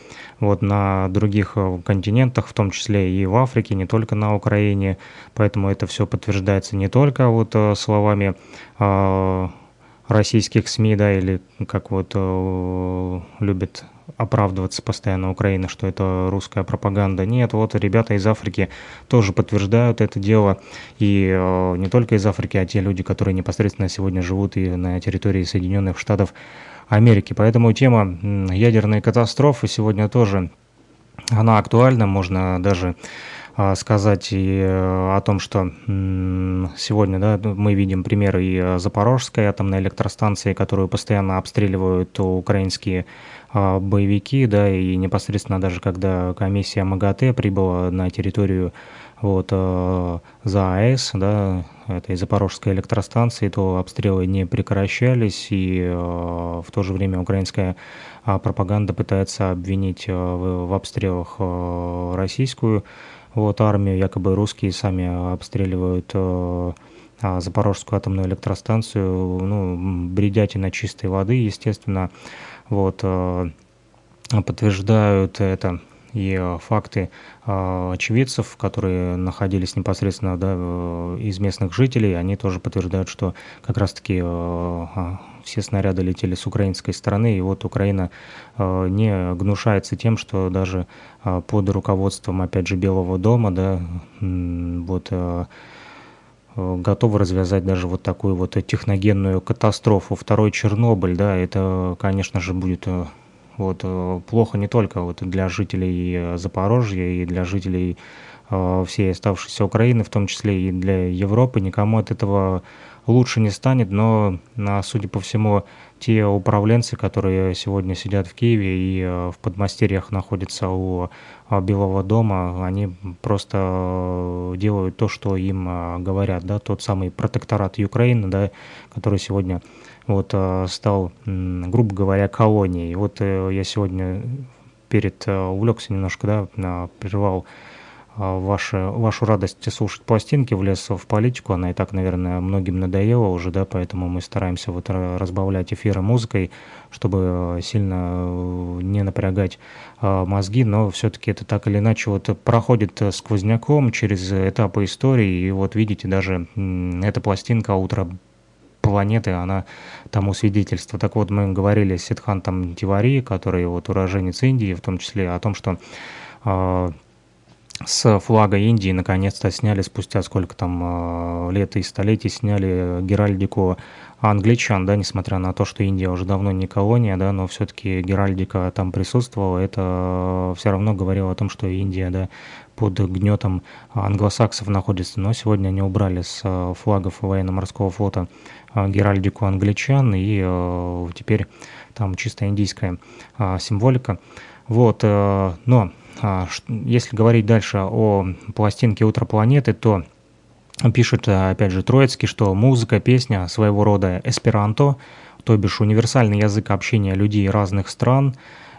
вот, на других континентах, в том числе и в Африке, не только на Украине, поэтому это все подтверждается не только вот словами э, российских СМИ, да, или как вот э, любят оправдываться постоянно Украина, что это русская пропаганда. Нет, вот ребята из Африки тоже подтверждают это дело, и э, не только из Африки, а те люди, которые непосредственно сегодня живут и на территории Соединенных Штатов Америки. Поэтому тема ядерной катастрофы сегодня тоже, она актуальна, можно даже сказать и о том, что сегодня, да, мы видим примеры и Запорожской атомной электростанции, которую постоянно обстреливают украинские боевики, да, и непосредственно даже когда комиссия МАГАТЭ прибыла на территорию вот за АЭС, да, этой Запорожской электростанции, то обстрелы не прекращались, и в то же время украинская пропаганда пытается обвинить в обстрелах российскую вот армию, якобы русские сами обстреливают э, Запорожскую атомную электростанцию, ну, бредятина чистой воды, естественно, вот, э, подтверждают это и факты э, очевидцев, которые находились непосредственно, да, из местных жителей, они тоже подтверждают, что как раз-таки э, все снаряды летели с украинской стороны, и вот Украина э, не гнушается тем, что даже э, под руководством, опять же, Белого дома, да, э, вот... Э, готовы развязать даже вот такую вот техногенную катастрофу. Второй Чернобыль, да, это, конечно же, будет... Э, Вот, плохо не только вот для жителей Запорожья и для жителей э, всей оставшейся Украины, в том числе и для Европы, никому от этого лучше не станет, но, судя по всему, те управленцы, которые сегодня сидят в Киеве и э, в подмастерьях находятся у э, Белого дома, они просто э, делают то, что им э, говорят, да, тот самый протекторат Украины, да, который сегодня... Вот, стал, грубо говоря, колонией. Вот я сегодня перед увлекся немножко, да, прервал ваши, вашу радость слушать пластинки, влез в политику, она и так, наверное, многим надоела уже, да, поэтому мы стараемся вот разбавлять эфиры музыкой, чтобы сильно не напрягать мозги, но все-таки это так или иначе вот проходит сквозняком через этапы истории, и вот видите, даже эта пластинка «Утро планеты», она тому свидетельство. Так вот, мы говорили с Сидхантом Тивари, который вот уроженец Индии, в том числе о том, что э, с флага Индии наконец-то сняли, спустя сколько там э, лет и столетий, сняли геральдику англичан, да, несмотря на то, что Индия уже давно не колония, да, но все-таки геральдика там присутствовала, это все равно говорило о том, что Индия, да, под гнетом англосаксов находится, но сегодня они убрали с флагов военно-морского флота геральдику англичан, и теперь там чисто индийская символика. Вот, но если говорить дальше о пластинке «Утро планеты», то пишет, опять же, Троицкий, что музыка, песня своего рода эсперанто, то бишь универсальный язык общения людей разных стран.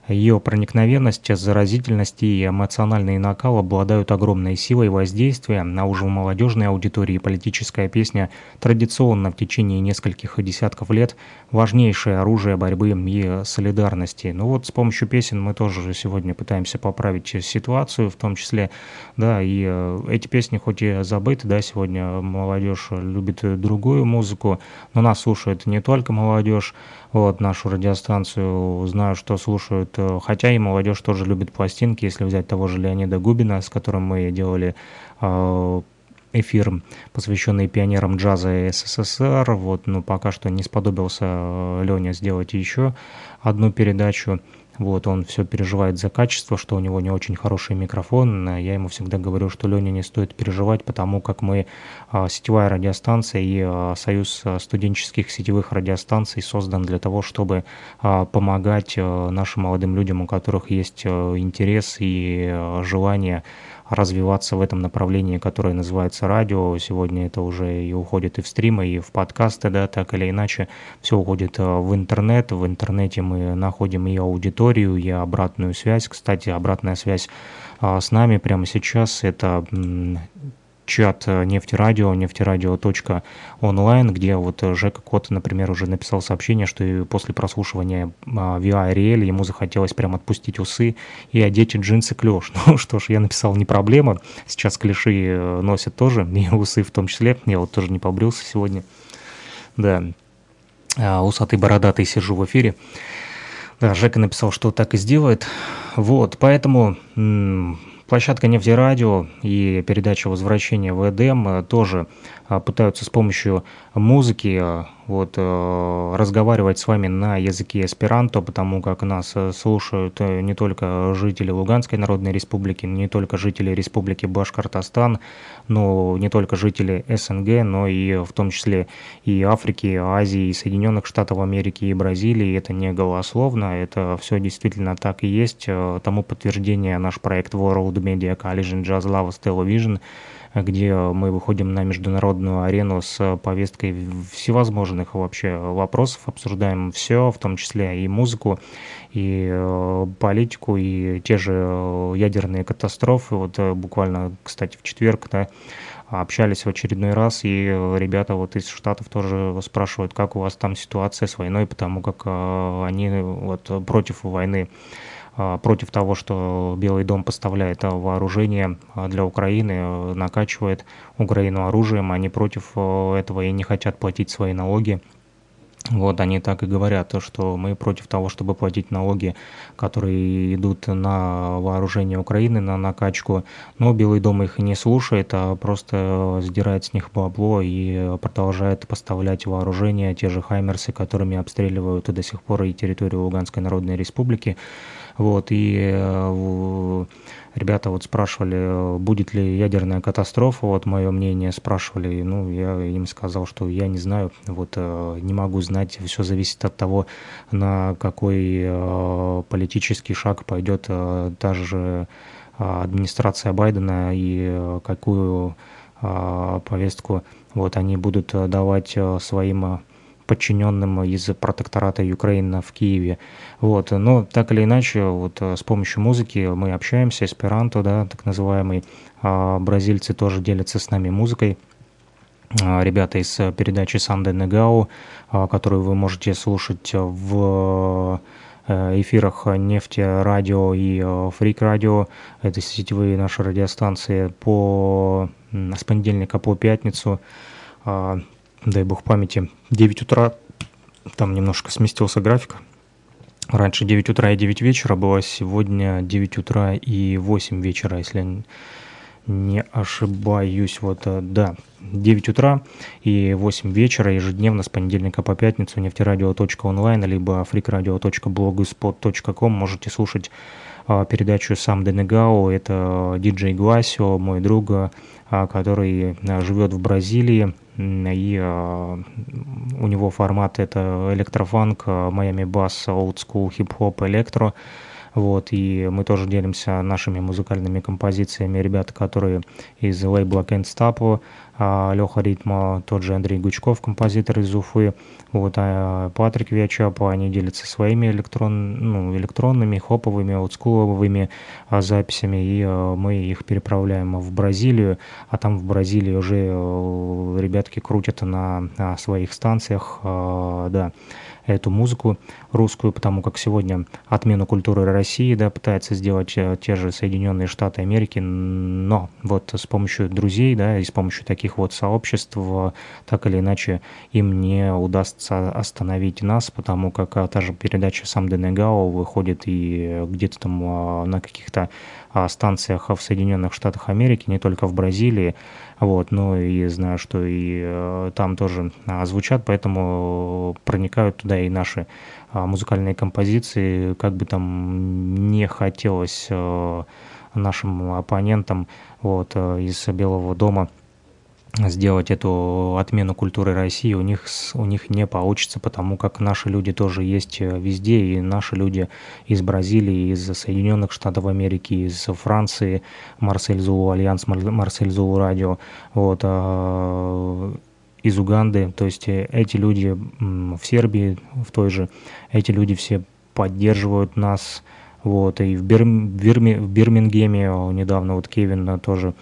Ее проникновенность, заразительность и эмоциональный накал обладают огромной силой воздействия, а уже в молодежной аудитории политическая песня традиционно в течение нескольких десятков лет важнейшее оружие борьбы и солидарности. Ну вот с помощью песен мы тоже сегодня пытаемся поправить ситуацию, в том числе, да, и эти песни хоть и забыты, да, сегодня молодежь любит другую музыку, но нас слушает не только молодежь, вот нашу радиостанцию знаю, что слушают, хотя и молодежь тоже любит пластинки, если взять того же Леонида Губина, с которым мы делали эфир, посвященный пионерам джаза и СССР, вот, но пока что не сподобился Леня сделать еще одну передачу. Вот, он все переживает за качество, что у него не очень хороший микрофон. Я ему всегда говорю, что Лене не стоит переживать, потому как мы сетевая радиостанция и союз студенческих сетевых радиостанций создан для того, чтобы помогать нашим молодым людям, у которых есть интерес и желание развиваться в этом направлении, которое называется радио. Сегодня это уже и уходит и в стримы, и в подкасты, да, так или иначе. Все уходит в интернет. В интернете мы находим и аудиторию, и обратную связь. Кстати, обратная связь а, с нами прямо сейчас – это м- чат Нефти Радио, нефти радио точка онлайн, где вот Жека Кот, например, уже написал сообщение, что после прослушивания ВИА Ариэль ему захотелось прям отпустить усы и одеть джинсы клеш. Ну что ж, я написал, не проблема, сейчас клеши носят тоже, и усы в том числе, я вот тоже не побрился сегодня, да, усатый-бородатый сижу в эфире. Да, Жека написал, что так и сделает, вот, поэтому... М- Площадка Нефти Радио и передача «Возвращение в Эдем» тоже пытаются с помощью музыки вот, разговаривать с вами на языке эсперанто, потому как нас слушают не только жители Луганской Народной Республики, не только жители Республики Башкортостан, но не только жители СНГ, но и в том числе и Африки, Азии, и Соединенных Штатов Америки, и Бразилии. Это не голословно, это все действительно так и есть. Тому подтверждение наш проект World Media College in Jazz Love, Stellar Vision, где мы выходим на международную арену с повесткой всевозможных вообще вопросов, обсуждаем все, в том числе и музыку, и политику, и те же ядерные катастрофы. Вот буквально, кстати, в четверг, да, общались в очередной раз, и ребята вот из Штатов тоже спрашивают, как у вас там ситуация с войной, потому как они вот против войны, против того, что Белый дом поставляет вооружение для Украины, накачивает Украину оружием, они против этого и не хотят платить свои налоги. Вот они так и говорят, что мы против того, чтобы платить налоги, которые идут на вооружение Украины, на накачку, но Белый дом их не слушает, а просто сдирает с них бабло и продолжает поставлять вооружение, те же «Хаймерсы», которыми обстреливают до сих пор и территорию Луганской Народной Республики. Вот, и ребята вот спрашивали, будет ли ядерная катастрофа, вот мое мнение спрашивали, ну, я им сказал, что я не знаю, вот не могу знать, все зависит от того, на какой политический шаг пойдет та же администрация Байдена и какую повестку вот они будут давать своим подчиненным из протектората Украины в Киеве. Вот. Но так или иначе, вот с помощью музыки мы общаемся, эсперанто, да, так называемый, бразильцы тоже делятся с нами музыкой. Ребята из передачи «Сандэ Негау», которую вы можете слушать в эфирах «Нефти Радио» и «Freak Radio». Это сетевые наши радиостанции по... с понедельника по пятницу. Дай бог памяти, девять утра. Там немножко сместился график. Раньше девять утра и девять вечера было, сегодня девять утра и восемь вечера, если не ошибаюсь. Вот, да, девять утра и восемь вечера ежедневно с понедельника по пятницу нефтерадио точка онлайн либо freakradio.блогспот точка ком можете слушать передачу «Сам Денегао». Это диджей Гласио, мой друг, который живет в Бразилии, и у него формат это электрофанк, Майами бас, олдскул, хип-хоп, электро. Вот, и мы тоже делимся нашими музыкальными композициями. Ребята, которые из лейбла Эндстопа, Леха Ритма, тот же Андрей Гучков, композитор из Уфы, вот, а Патрик Виачапа, они делятся своими электрон, ну, электронными, хоповыми, олдскуловыми записями, и мы их переправляем в Бразилию, а там в Бразилии уже ребятки крутят на, на своих станциях, да, эту музыку русскую, потому как сегодня отмену культуры России, да, пытаются сделать те же Соединенные Штаты Америки, но вот с помощью друзей, да, и с помощью таких вот сообществ, так или иначе, им не удастся остановить нас, потому как та же передача «Сам Денегао» выходит и где-то там на каких-то станциях в Соединенных Штатах Америки, не только в Бразилии, вот, но и знаю, что и там тоже звучат, поэтому проникают туда и наши музыкальные композиции, как бы там не хотелось нашим оппонентам, вот, из Белого дома сделать эту отмену культуры России, у них, у них не получится, потому как наши люди тоже есть везде, и наши люди из Бразилии, из Соединенных Штатов Америки, из Франции, Марсель Зулу Альянс, Марсель Зулу Радио, вот, из Уганды, то есть эти люди в Сербии, в той же, эти люди все поддерживают нас, вот, и в, Бирм, Бирми, в Бирмингеме недавно вот Кевин тоже,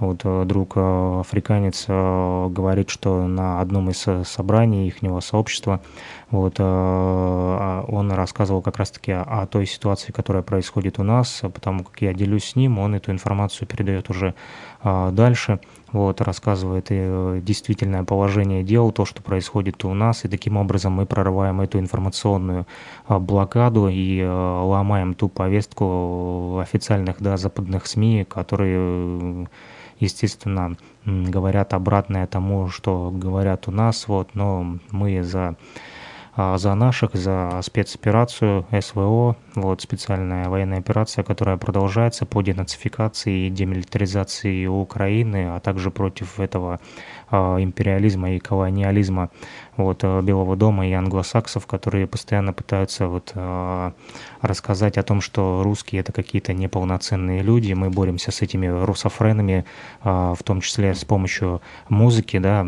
вот, друг африканец, говорит, что на одном из собраний ихнего сообщества, вот, он рассказывал как раз-таки о той ситуации, которая происходит у нас, потому как я делюсь с ним, он эту информацию передает уже дальше, вот, рассказывает и действительное положение дел, то, что происходит у нас, и таким образом мы прорываем эту информационную блокаду и ломаем ту повестку официальных, да, западных СМИ, которые... естественно, говорят обратное тому, что говорят у нас, вот, но мы за, за наших, за спецоперацию СВО, вот, специальная военная операция, которая продолжается по денацификации и демилитаризации Украины, а также против этого империализма и колониализма, вот, Белого дома и англосаксов, которые постоянно пытаются, вот, рассказать о том, что русские — это какие-то неполноценные люди, мы боремся с этими русофренами, в том числе с помощью музыки, да.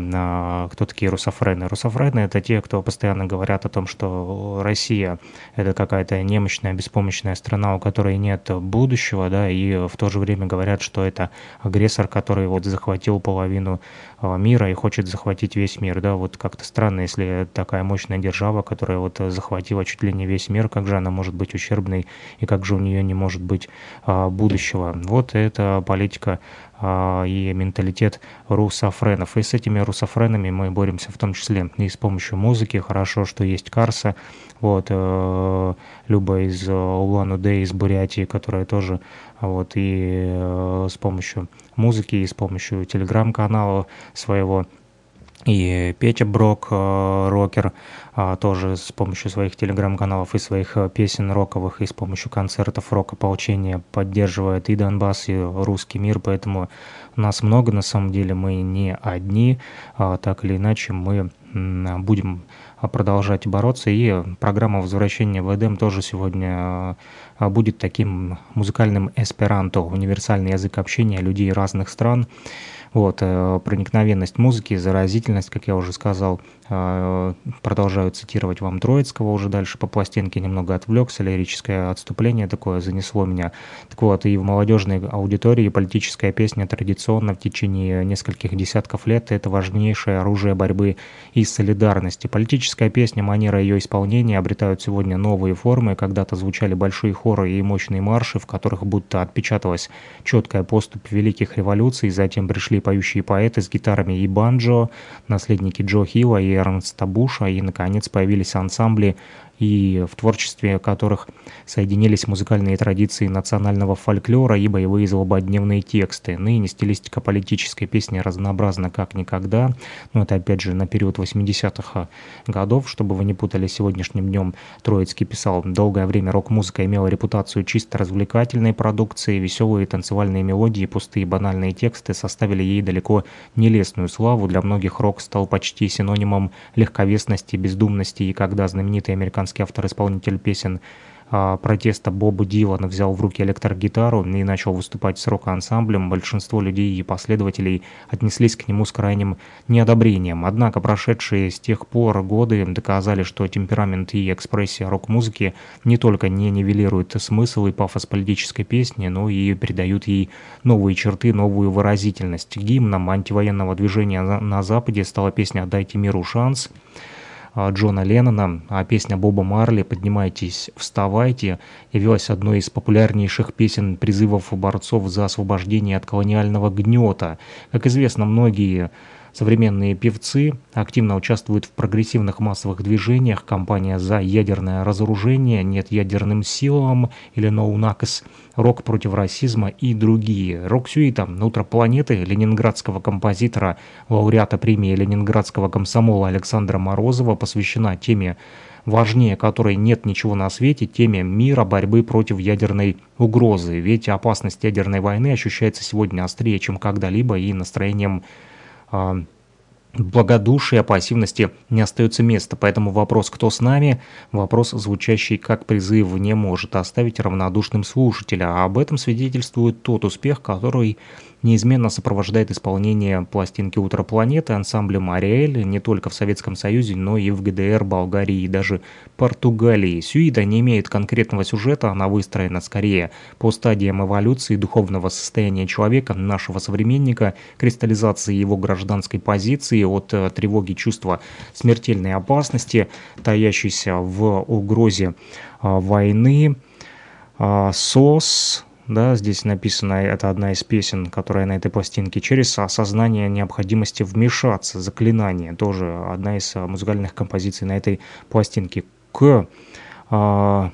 Кто такие русофрены? Русофрены — это те, кто постоянно говорят о том, что Россия — это какая-то немощная, беспомощная страна, у которой нет будущего, да, и в то же время говорят, что это агрессор, который, вот, захватил половину мира и хочет захватить весь мир, да, вот как-то странно, если такая мощная держава, которая вот захватила чуть ли не весь мир, как же она может быть ущербной и как же у нее не может быть а, будущего. Вот это политика а, и менталитет русофренов. И с этими русофренами мы боремся в том числе и с помощью музыки. Хорошо, что есть Карса, вот, э, Люба из Улан-Удэ, из Бурятии, которая тоже, вот, и э, с помощью музыки, и с помощью телеграм-канала своего, и Петя Брок, э, рокер, э, тоже с помощью своих телеграм-каналов и своих песен роковых, и с помощью концертов рок-ополчения поддерживает и Донбасс, и русский мир, поэтому нас много, на самом деле мы не одни, э, так или иначе мы э, будем продолжать бороться, и программа возвращения в Эдем тоже сегодня будет таким музыкальным эсперанто, универсальный язык общения людей разных стран. Вот, проникновенность музыки, заразительность, как я уже сказал, Продолжаю цитировать вам Троицкого, уже дальше по пластинке немного отвлекся, лирическое отступление такое занесло меня. Так вот, и в молодежной аудитории политическая песня традиционно в течение нескольких десятков лет — это важнейшее оружие борьбы и солидарности. Политическая песня, манера ее исполнения обретают сегодня новые формы. Когда-то звучали большие хоры и мощные марши, в которых будто отпечаталась четкая поступь великих революций, затем пришли поющие поэты с гитарами и банджо, наследники Джо Хилла и Эрнста Буша, и, наконец, появились ансамбли, и в творчестве которых соединились музыкальные традиции национального фольклора и боевые злободневные тексты. Ныне стилистика политической песни разнообразна как никогда, но это опять же на период восьмидесятых годов, чтобы вы не путали сегодняшним днем. Троицкий писал: «Долгое время рок-музыка имела репутацию чисто развлекательной продукции, веселые танцевальные мелодии, пустые банальные тексты составили ей далеко не лестную славу, для многих рок стал почти синонимом легковесности, бездумности, и когда знаменитый американский автор-исполнитель песен протеста Боб Дилан взял в руки электрогитару и начал выступать с рок-ансамблем, большинство людей и последователей отнеслись к нему с крайним неодобрением. Однако прошедшие с тех пор годы доказали, что темперамент и экспрессия рок-музыки не только не нивелируют смысл и пафос политической песни, но и придают ей новые черты, новую выразительность. Гимном антивоенного движения на Западе стала песня «Дайте миру шанс» Джона Леннона, а песня Боба Марли «Поднимайтесь, вставайте» явилась одной из популярнейших песен призывов борцов за освобождение от колониального гнета. Как известно, многие современные певцы активно участвуют в прогрессивных массовых движениях. Кампания за ядерное разоружение, нет ядерным силам или ноунакс, рок против расизма и другие. Рок-сюита «Утро планеты» ленинградского композитора, лауреата премии Ленинградского комсомола Александра Морозова посвящена теме, важнее которой нет ничего на свете, теме мира, борьбы против ядерной угрозы. Ведь опасность ядерной войны ощущается сегодня острее, чем когда-либо, и настроением благодушия, пассивности не остается места, поэтому вопрос «Кто с нами?», вопрос, звучащий как призыв, не может оставить равнодушным слушателя, а об этом свидетельствует тот успех, который неизменно сопровождает исполнение пластинки «Утро планеты» ансамблем «Ариэль» не только в Советском Союзе, но и в ГДР, Болгарии и даже Португалии. Сюита не имеет конкретного сюжета, она выстроена скорее по стадиям эволюции духовного состояния человека, нашего современника, кристаллизации его гражданской позиции от тревоги чувства смертельной опасности, таящейся в угрозе войны. «Сос». Да, здесь написано, это одна из песен, которая на этой пластинке, через осознание необходимости вмешаться, заклинание, тоже одна из музыкальных композиций на этой пластинке. К, а,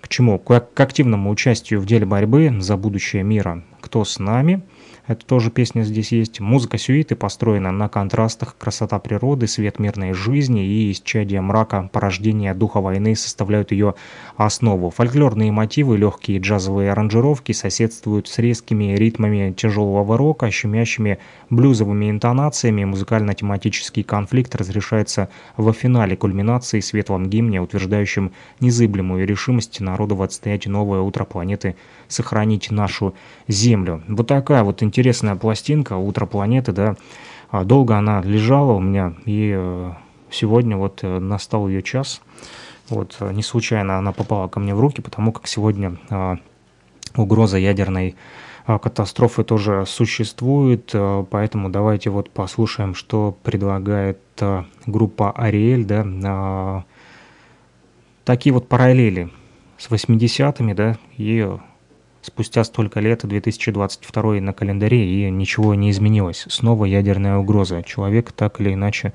к чему? К, к активному участию в деле борьбы за будущее мира. «Кто с нами?» Это тоже песня здесь есть. Музыка сюиты построена на контрастах: красота природы, свет мирной жизни и исчадие мрака, порождение духа войны составляют ее основу. Фольклорные мотивы, легкие джазовые аранжировки соседствуют с резкими ритмами тяжелого рока, щемящими блюзовыми интонациями. Музыкально-тематический конфликт разрешается во финале кульминации светлом гимне, утверждающем незыблемую решимость народов отстоять новое утро планеты, сохранить нашу землю. Вот такая вот интересная Интересная пластинка «Утро планеты», да, долго она лежала у меня, и сегодня вот настал ее час. Вот не случайно она попала ко мне в руки, потому как сегодня угроза ядерной катастрофы тоже существует, поэтому давайте вот послушаем, что предлагает группа «Ариэль», да, такие вот параллели с восьмидесятыми, да, и... Спустя столько лет, две тысячи двадцать второй на календаре, и ничего не изменилось. Снова ядерная угроза. Человек так или иначе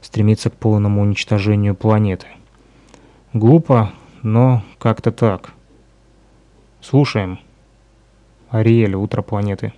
стремится к полному уничтожению планеты. Глупо, но как-то так. Слушаем. «Ариэль», «Утро планеты».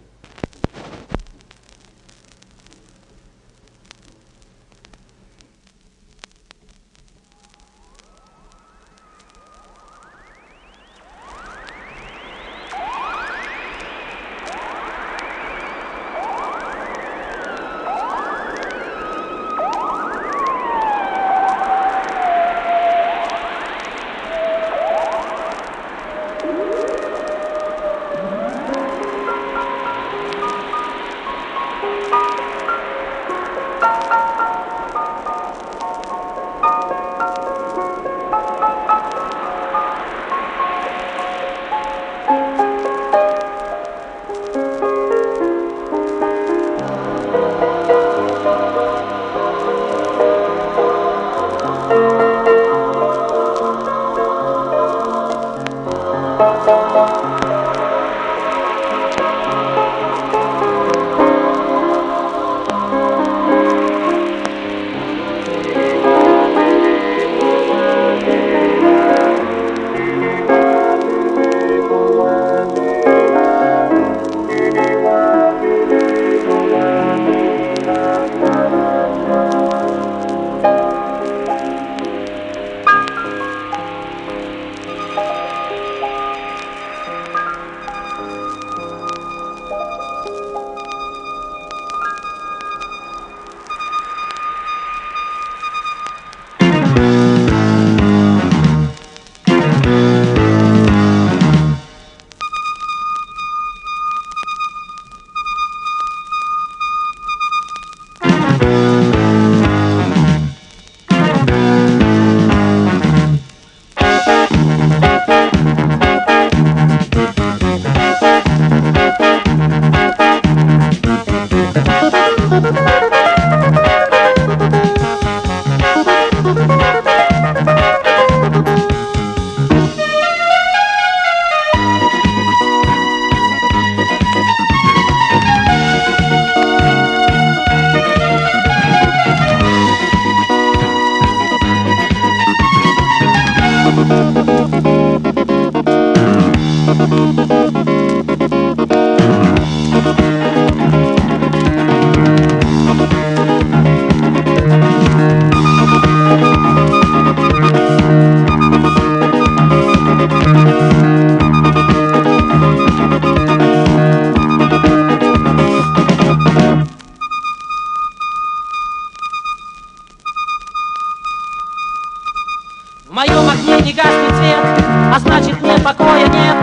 В моем окне не гаснет свет, а значит мне покоя нет,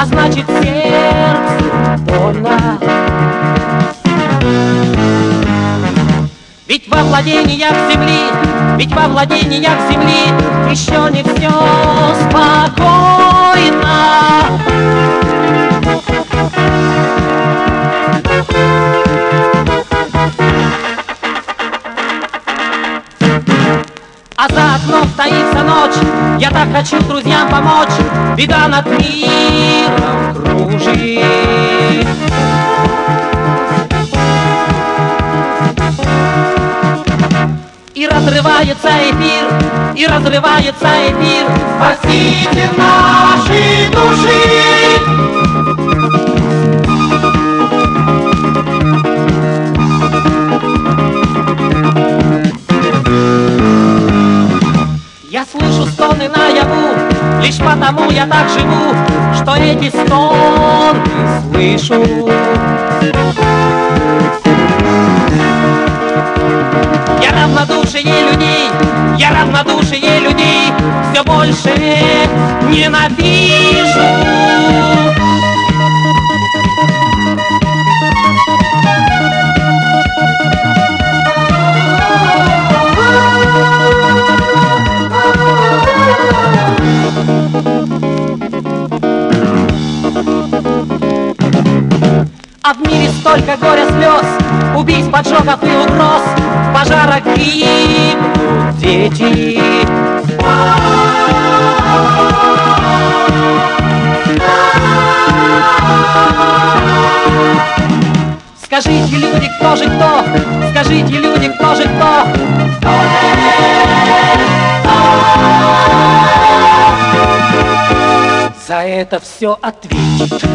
а значит сердцу больно. Ведь во владениях земли, ведь во владениях земли еще не все спокойно. А за окном таится ночь, я так хочу друзьям помочь, беда над миром кружит. И разрывается эфир, и разрывается эфир. Спасите наши души. Я слышу стоны наяву, лишь потому я так живу, что эти стоны слышу. Я равнодушие людей, я равнодушие людей все больше ненавижу. А в мире столько горя, слез, убийств, поджогов и угроз, в пожарах гибнут дети. Скажите, люди, кто же кто? Скажите, люди, кто же кто? Кто же кто? За это все ответит.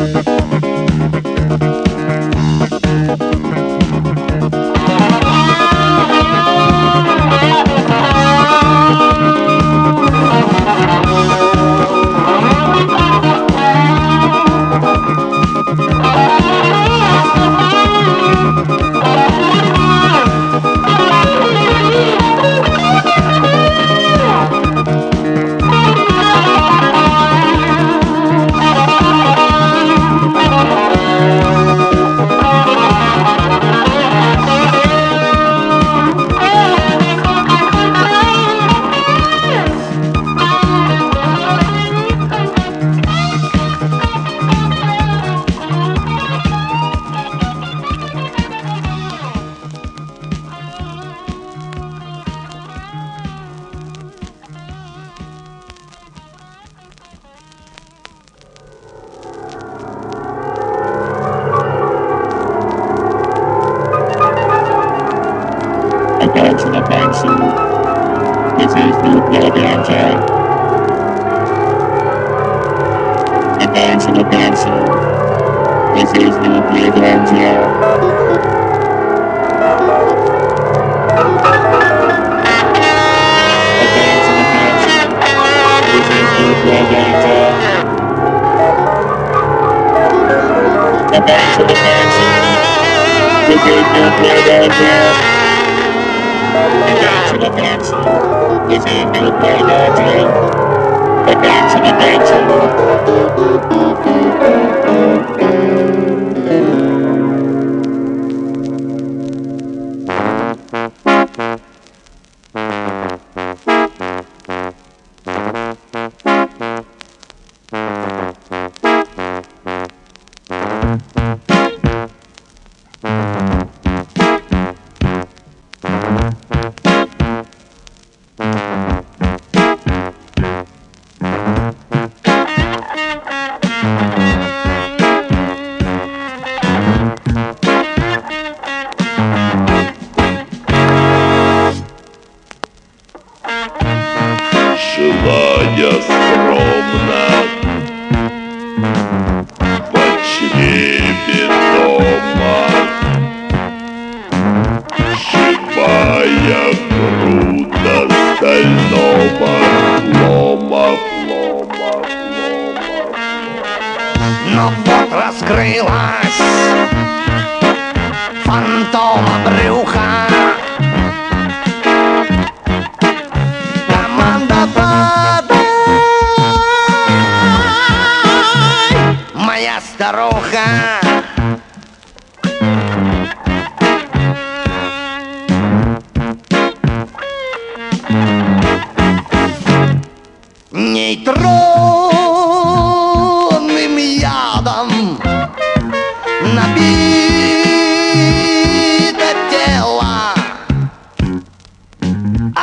Команда под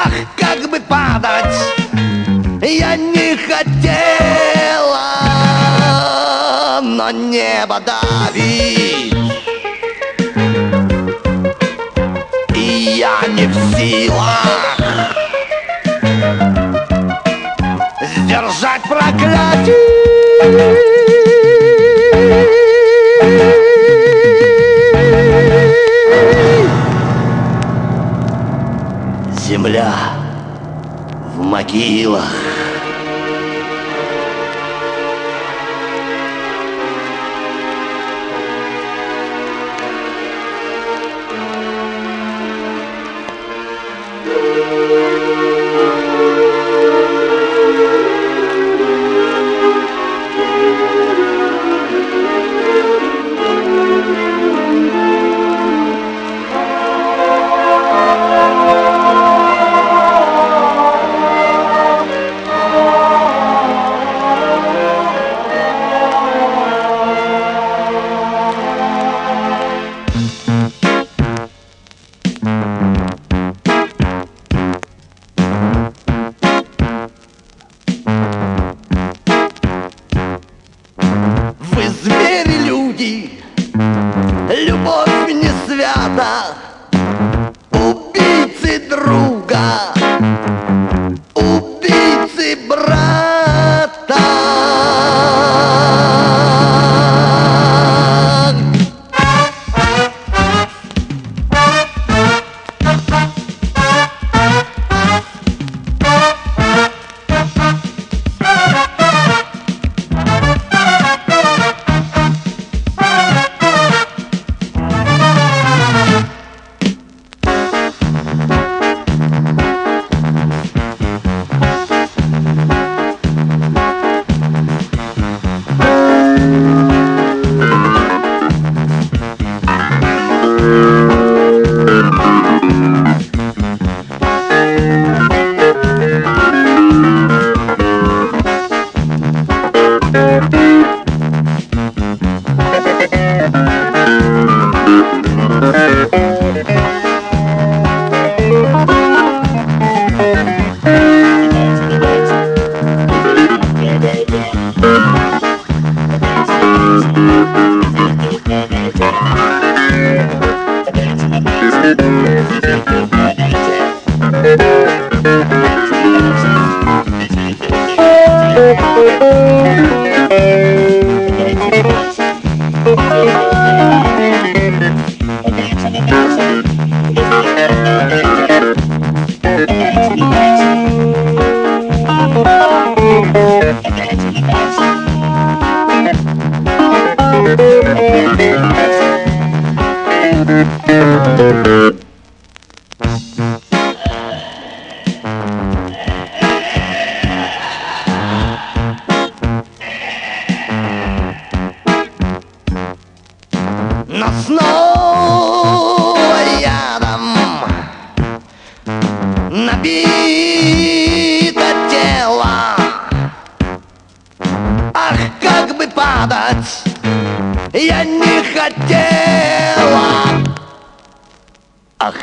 ах, как бы падать я не хотела, но небо давит, и я не в силах сдержать проклятие. Земля в могилах.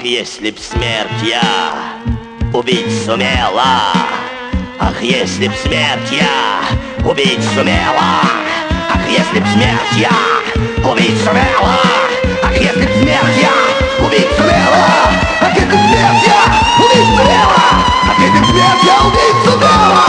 Если б смерть я убить сумела, ах, если б смерть я убить сумела, ах, если б смерть я убить сумела, ах, если б смерть я убить сумела, ах, если б смерть я убить сумела, ах, если б смерть я убить сумела.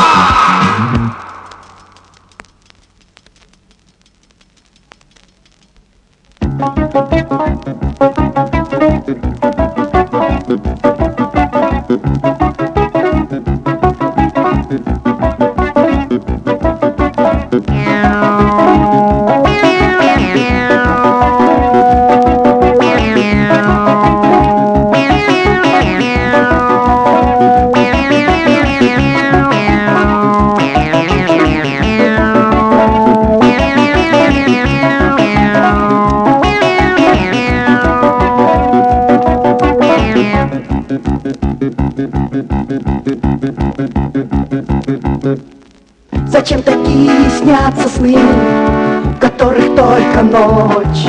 Зачем такие снятся сны, в которых только ночь?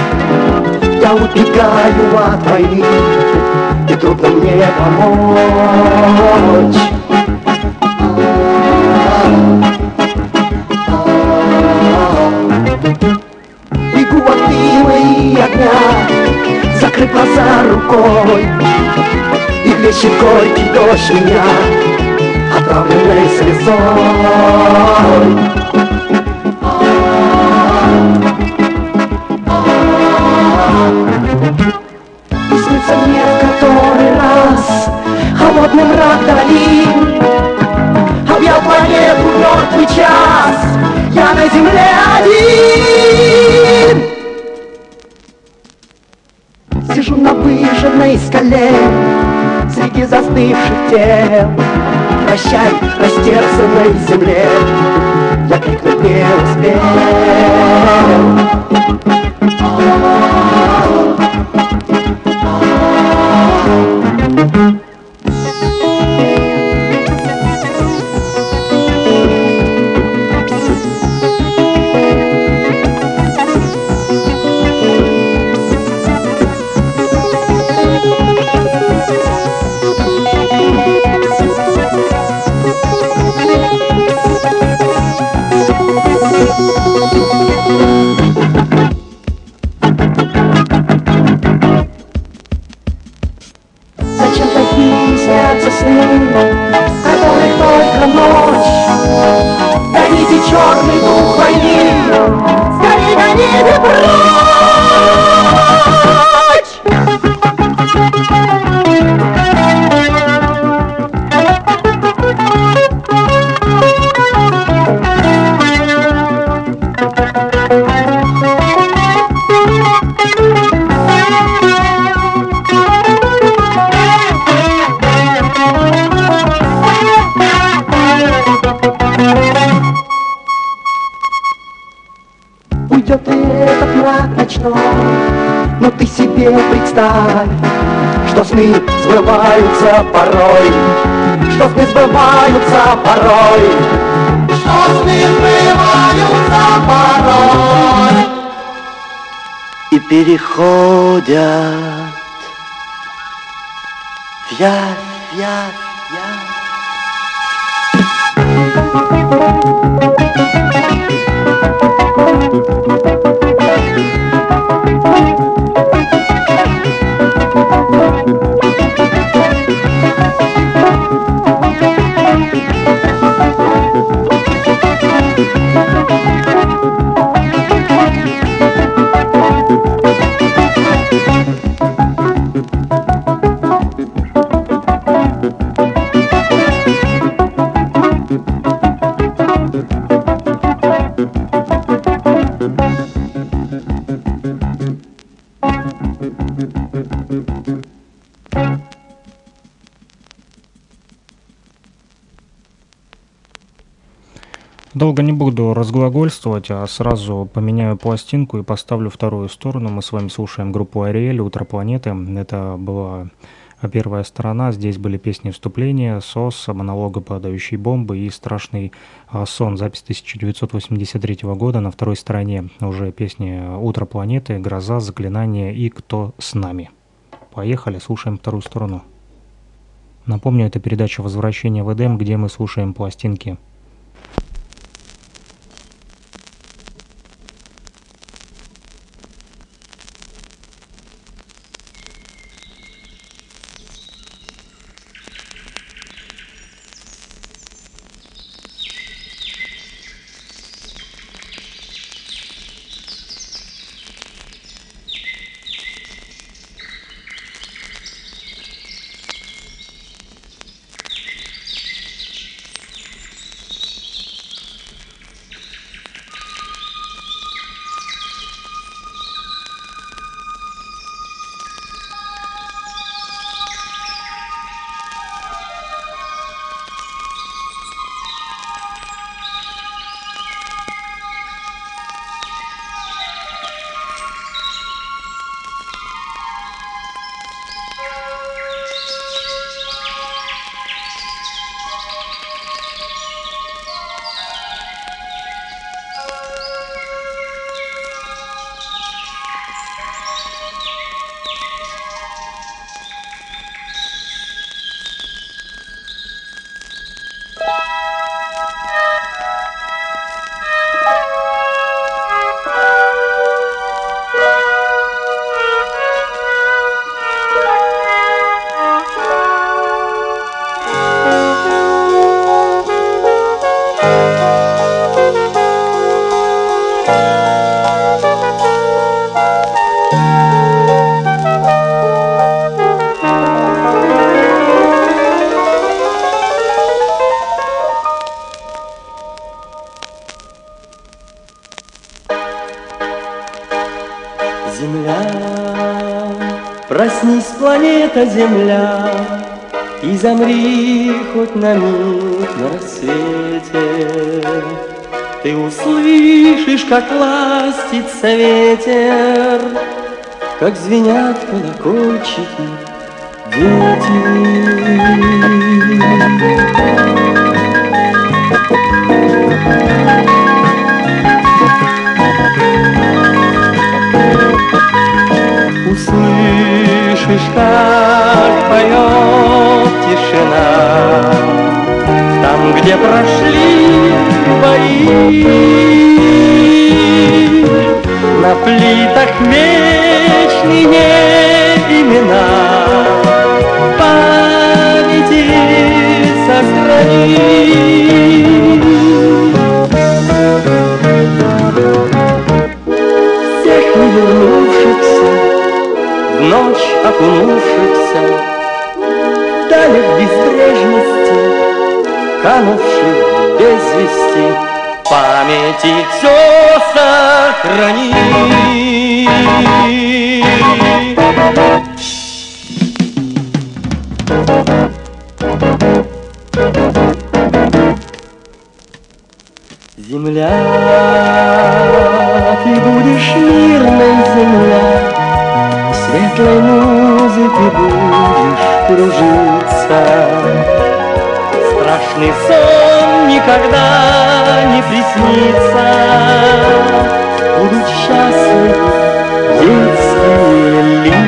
Я убегаю от войны, и трудно мне помочь. Бегу от дыма и огня, закрыв глаза рукой, и хлещет горький дождь меня, отравленной слезой. Среди застывших тел, прощай, растерзанной в земле, я крикнуть не переходят в явь, явь, долго не буду разглагольствовать, а сразу поменяю пластинку и поставлю вторую сторону. Мы с вами слушаем группу «Ариэль», «Утро планеты». Это была первая сторона. Здесь были песни вступления, «СОС», «Монолога падающей бомбы» и «Страшный сон». Запись тысяча девятьсот восемьдесят третьего года. На второй стороне уже песни «Утро планеты», «Гроза», «Заклинание» и «Кто с нами». Поехали, слушаем вторую сторону. Напомню, это передача «Возвращение в Эдем», где мы слушаем пластинки. Проснись, планета Земля, и замри хоть на миг на рассвете. Ты услышишь, как ластится ветер, как звенят колокольчики, дети. Услышишь, как поет тишина, там, где прошли бои, на плитах вечные имена памяти сохрани. Всех вернувшихся в ночь окунувшихся, дали в безбрежности, канувших без вести, памяти все сохрани. Земля, ты будешь мирной, земля, светлой музыки будешь кружиться. Страшный сон никогда не приснится. Будут счастливы детские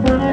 Заклинаю.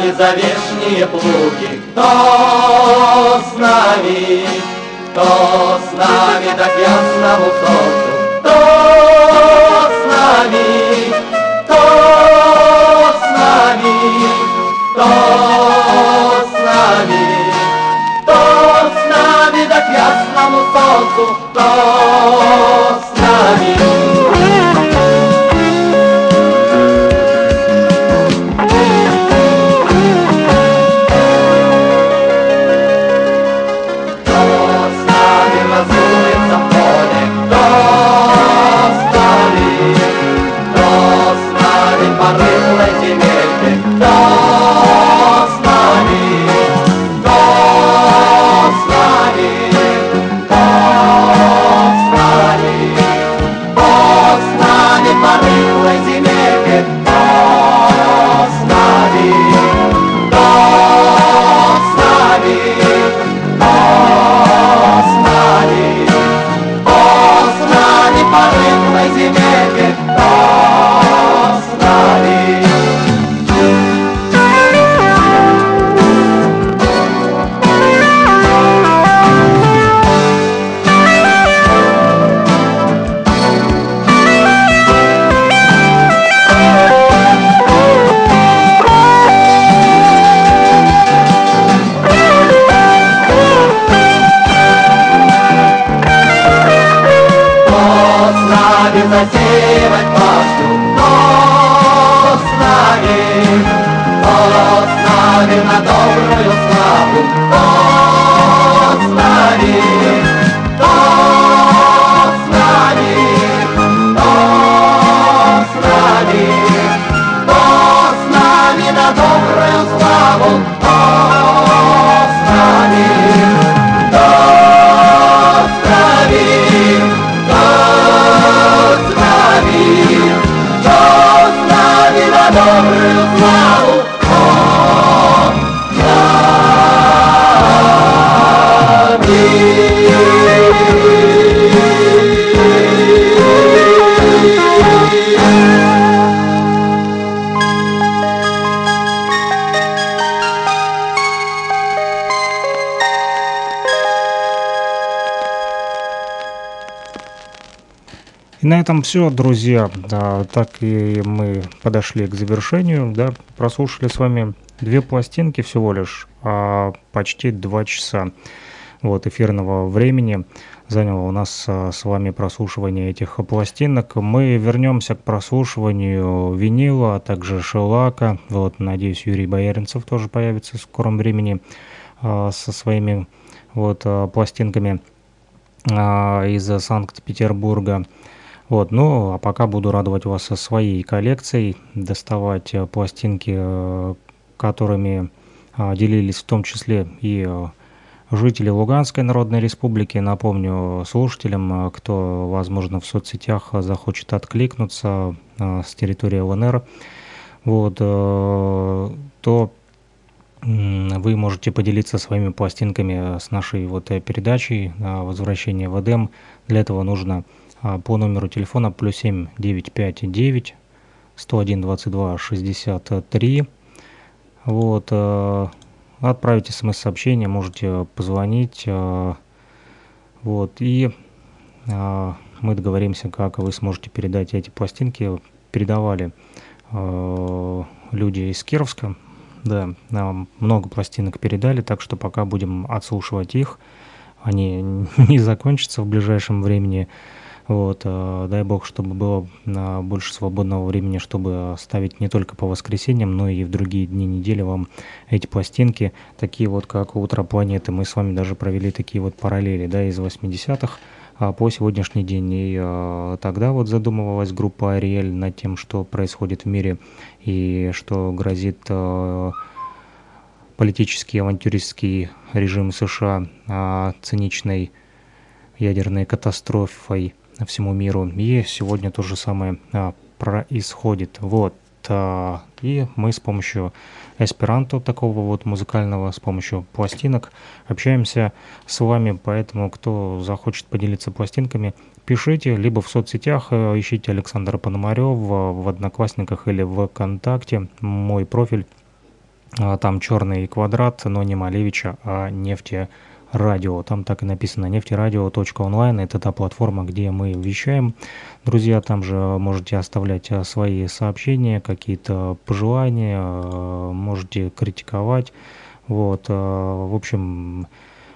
вами за вешние плуги. Кто с нами, кто с нами, так ясному солнцу? Кто с нами, кто с нами, кто с нами, кто с нами, так ясному солнцу? Кто с нами? На этом все, друзья. Да, так и мы подошли к завершению. Да, прослушали с вами две пластинки всего лишь, а почти два часа вот, эфирного времени заняло у нас а, с вами прослушивание этих пластинок. Мы вернемся к прослушиванию винила, а также шелака. Вот, надеюсь, Юрий Бояринцев тоже появится в скором времени а, со своими вот, а, пластинками а, из Санкт-Петербурга. Вот, ну, а пока буду радовать вас своей коллекцией, доставать пластинки, которыми делились в том числе и жители Луганской Народной Республики. Напомню слушателям, кто, возможно, в соцсетях захочет откликнуться с территории ЛНР, вот, то вы можете поделиться своими пластинками с нашей вот передачей «Возвращение в Эдем». Для этого нужно... по номеру телефона плюс семь девятьсот пятьдесят девять сто один двадцать два шестьдесят три. Вот, э, отправить смс-сообщение, можете позвонить. Э, вот, и э, мы договоримся, как вы сможете передать эти пластинки. Передавали э, люди из Кировска. Да, нам много пластинок передали, так что пока будем отслушивать их. Они не закончатся в ближайшем времени. Вот, дай бог, чтобы было больше свободного времени, чтобы ставить не только по воскресеньям, но и в другие дни недели вам эти пластинки, такие вот как «Утро планеты». Мы с вами даже провели такие вот параллели, да, из восьмидесятых по сегодняшний день. И тогда вот задумывалась группа «Ариэль» над тем, что происходит в мире и что грозит политический авантюристский режим США циничной ядерной катастрофой всему миру. И сегодня то же самое а, происходит. Вот. А, и мы с помощью эсперанто, такого вот музыкального, с помощью пластинок общаемся с вами. Поэтому, кто захочет поделиться пластинками, пишите либо в соцсетях, ищите Александра Пономарева в «Одноклассниках» или в «ВКонтакте». Мой профиль Там черный квадрат, но не Малевича, а Нефти Радио. Там так и написано: нефти радио точка онлайн. Это та платформа, где мы вещаем. Друзья, там же можете оставлять свои сообщения, какие-то пожелания, можете критиковать. Вот, в общем,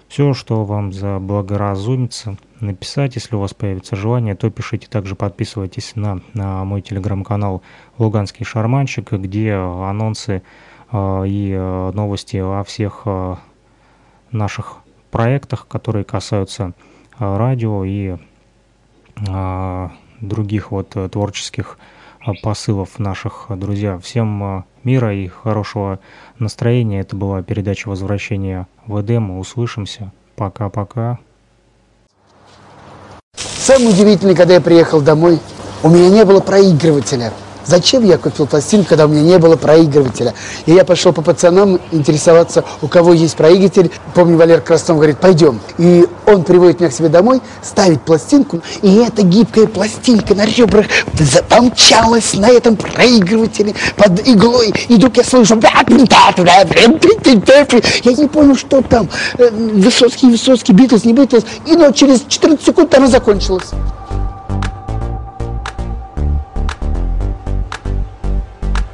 все, что вам заблагоразумится написать. Если у вас появится желание, то пишите. Также подписывайтесь на, на мой телеграм-канал «Луганский шарманщик», где анонсы и новости о всех наших проектах, которые касаются радио и других вот творческих посылов наших. Друзья, всем мира и хорошего настроения. Это была передача «Возвращение в Эдем». Услышимся. Пока-пока. Самое удивительное, когда я приехал домой, у меня не было проигрывателя. Зачем я купил пластинку, когда у меня не было проигрывателя? И я пошел по пацанам интересоваться, у кого есть проигрыватель. Помню, Валер Краснов говорит: пойдем. И он приводит меня к себе домой, ставит пластинку. И эта гибкая пластинка на ребрах запомчалась на этом проигрывателе под иглой. И вдруг я слышу... Я не понял, что там. Высоцкий, Высоцкий, Битлз, не Битлз. И но через четырнадцать секунд она закончилась.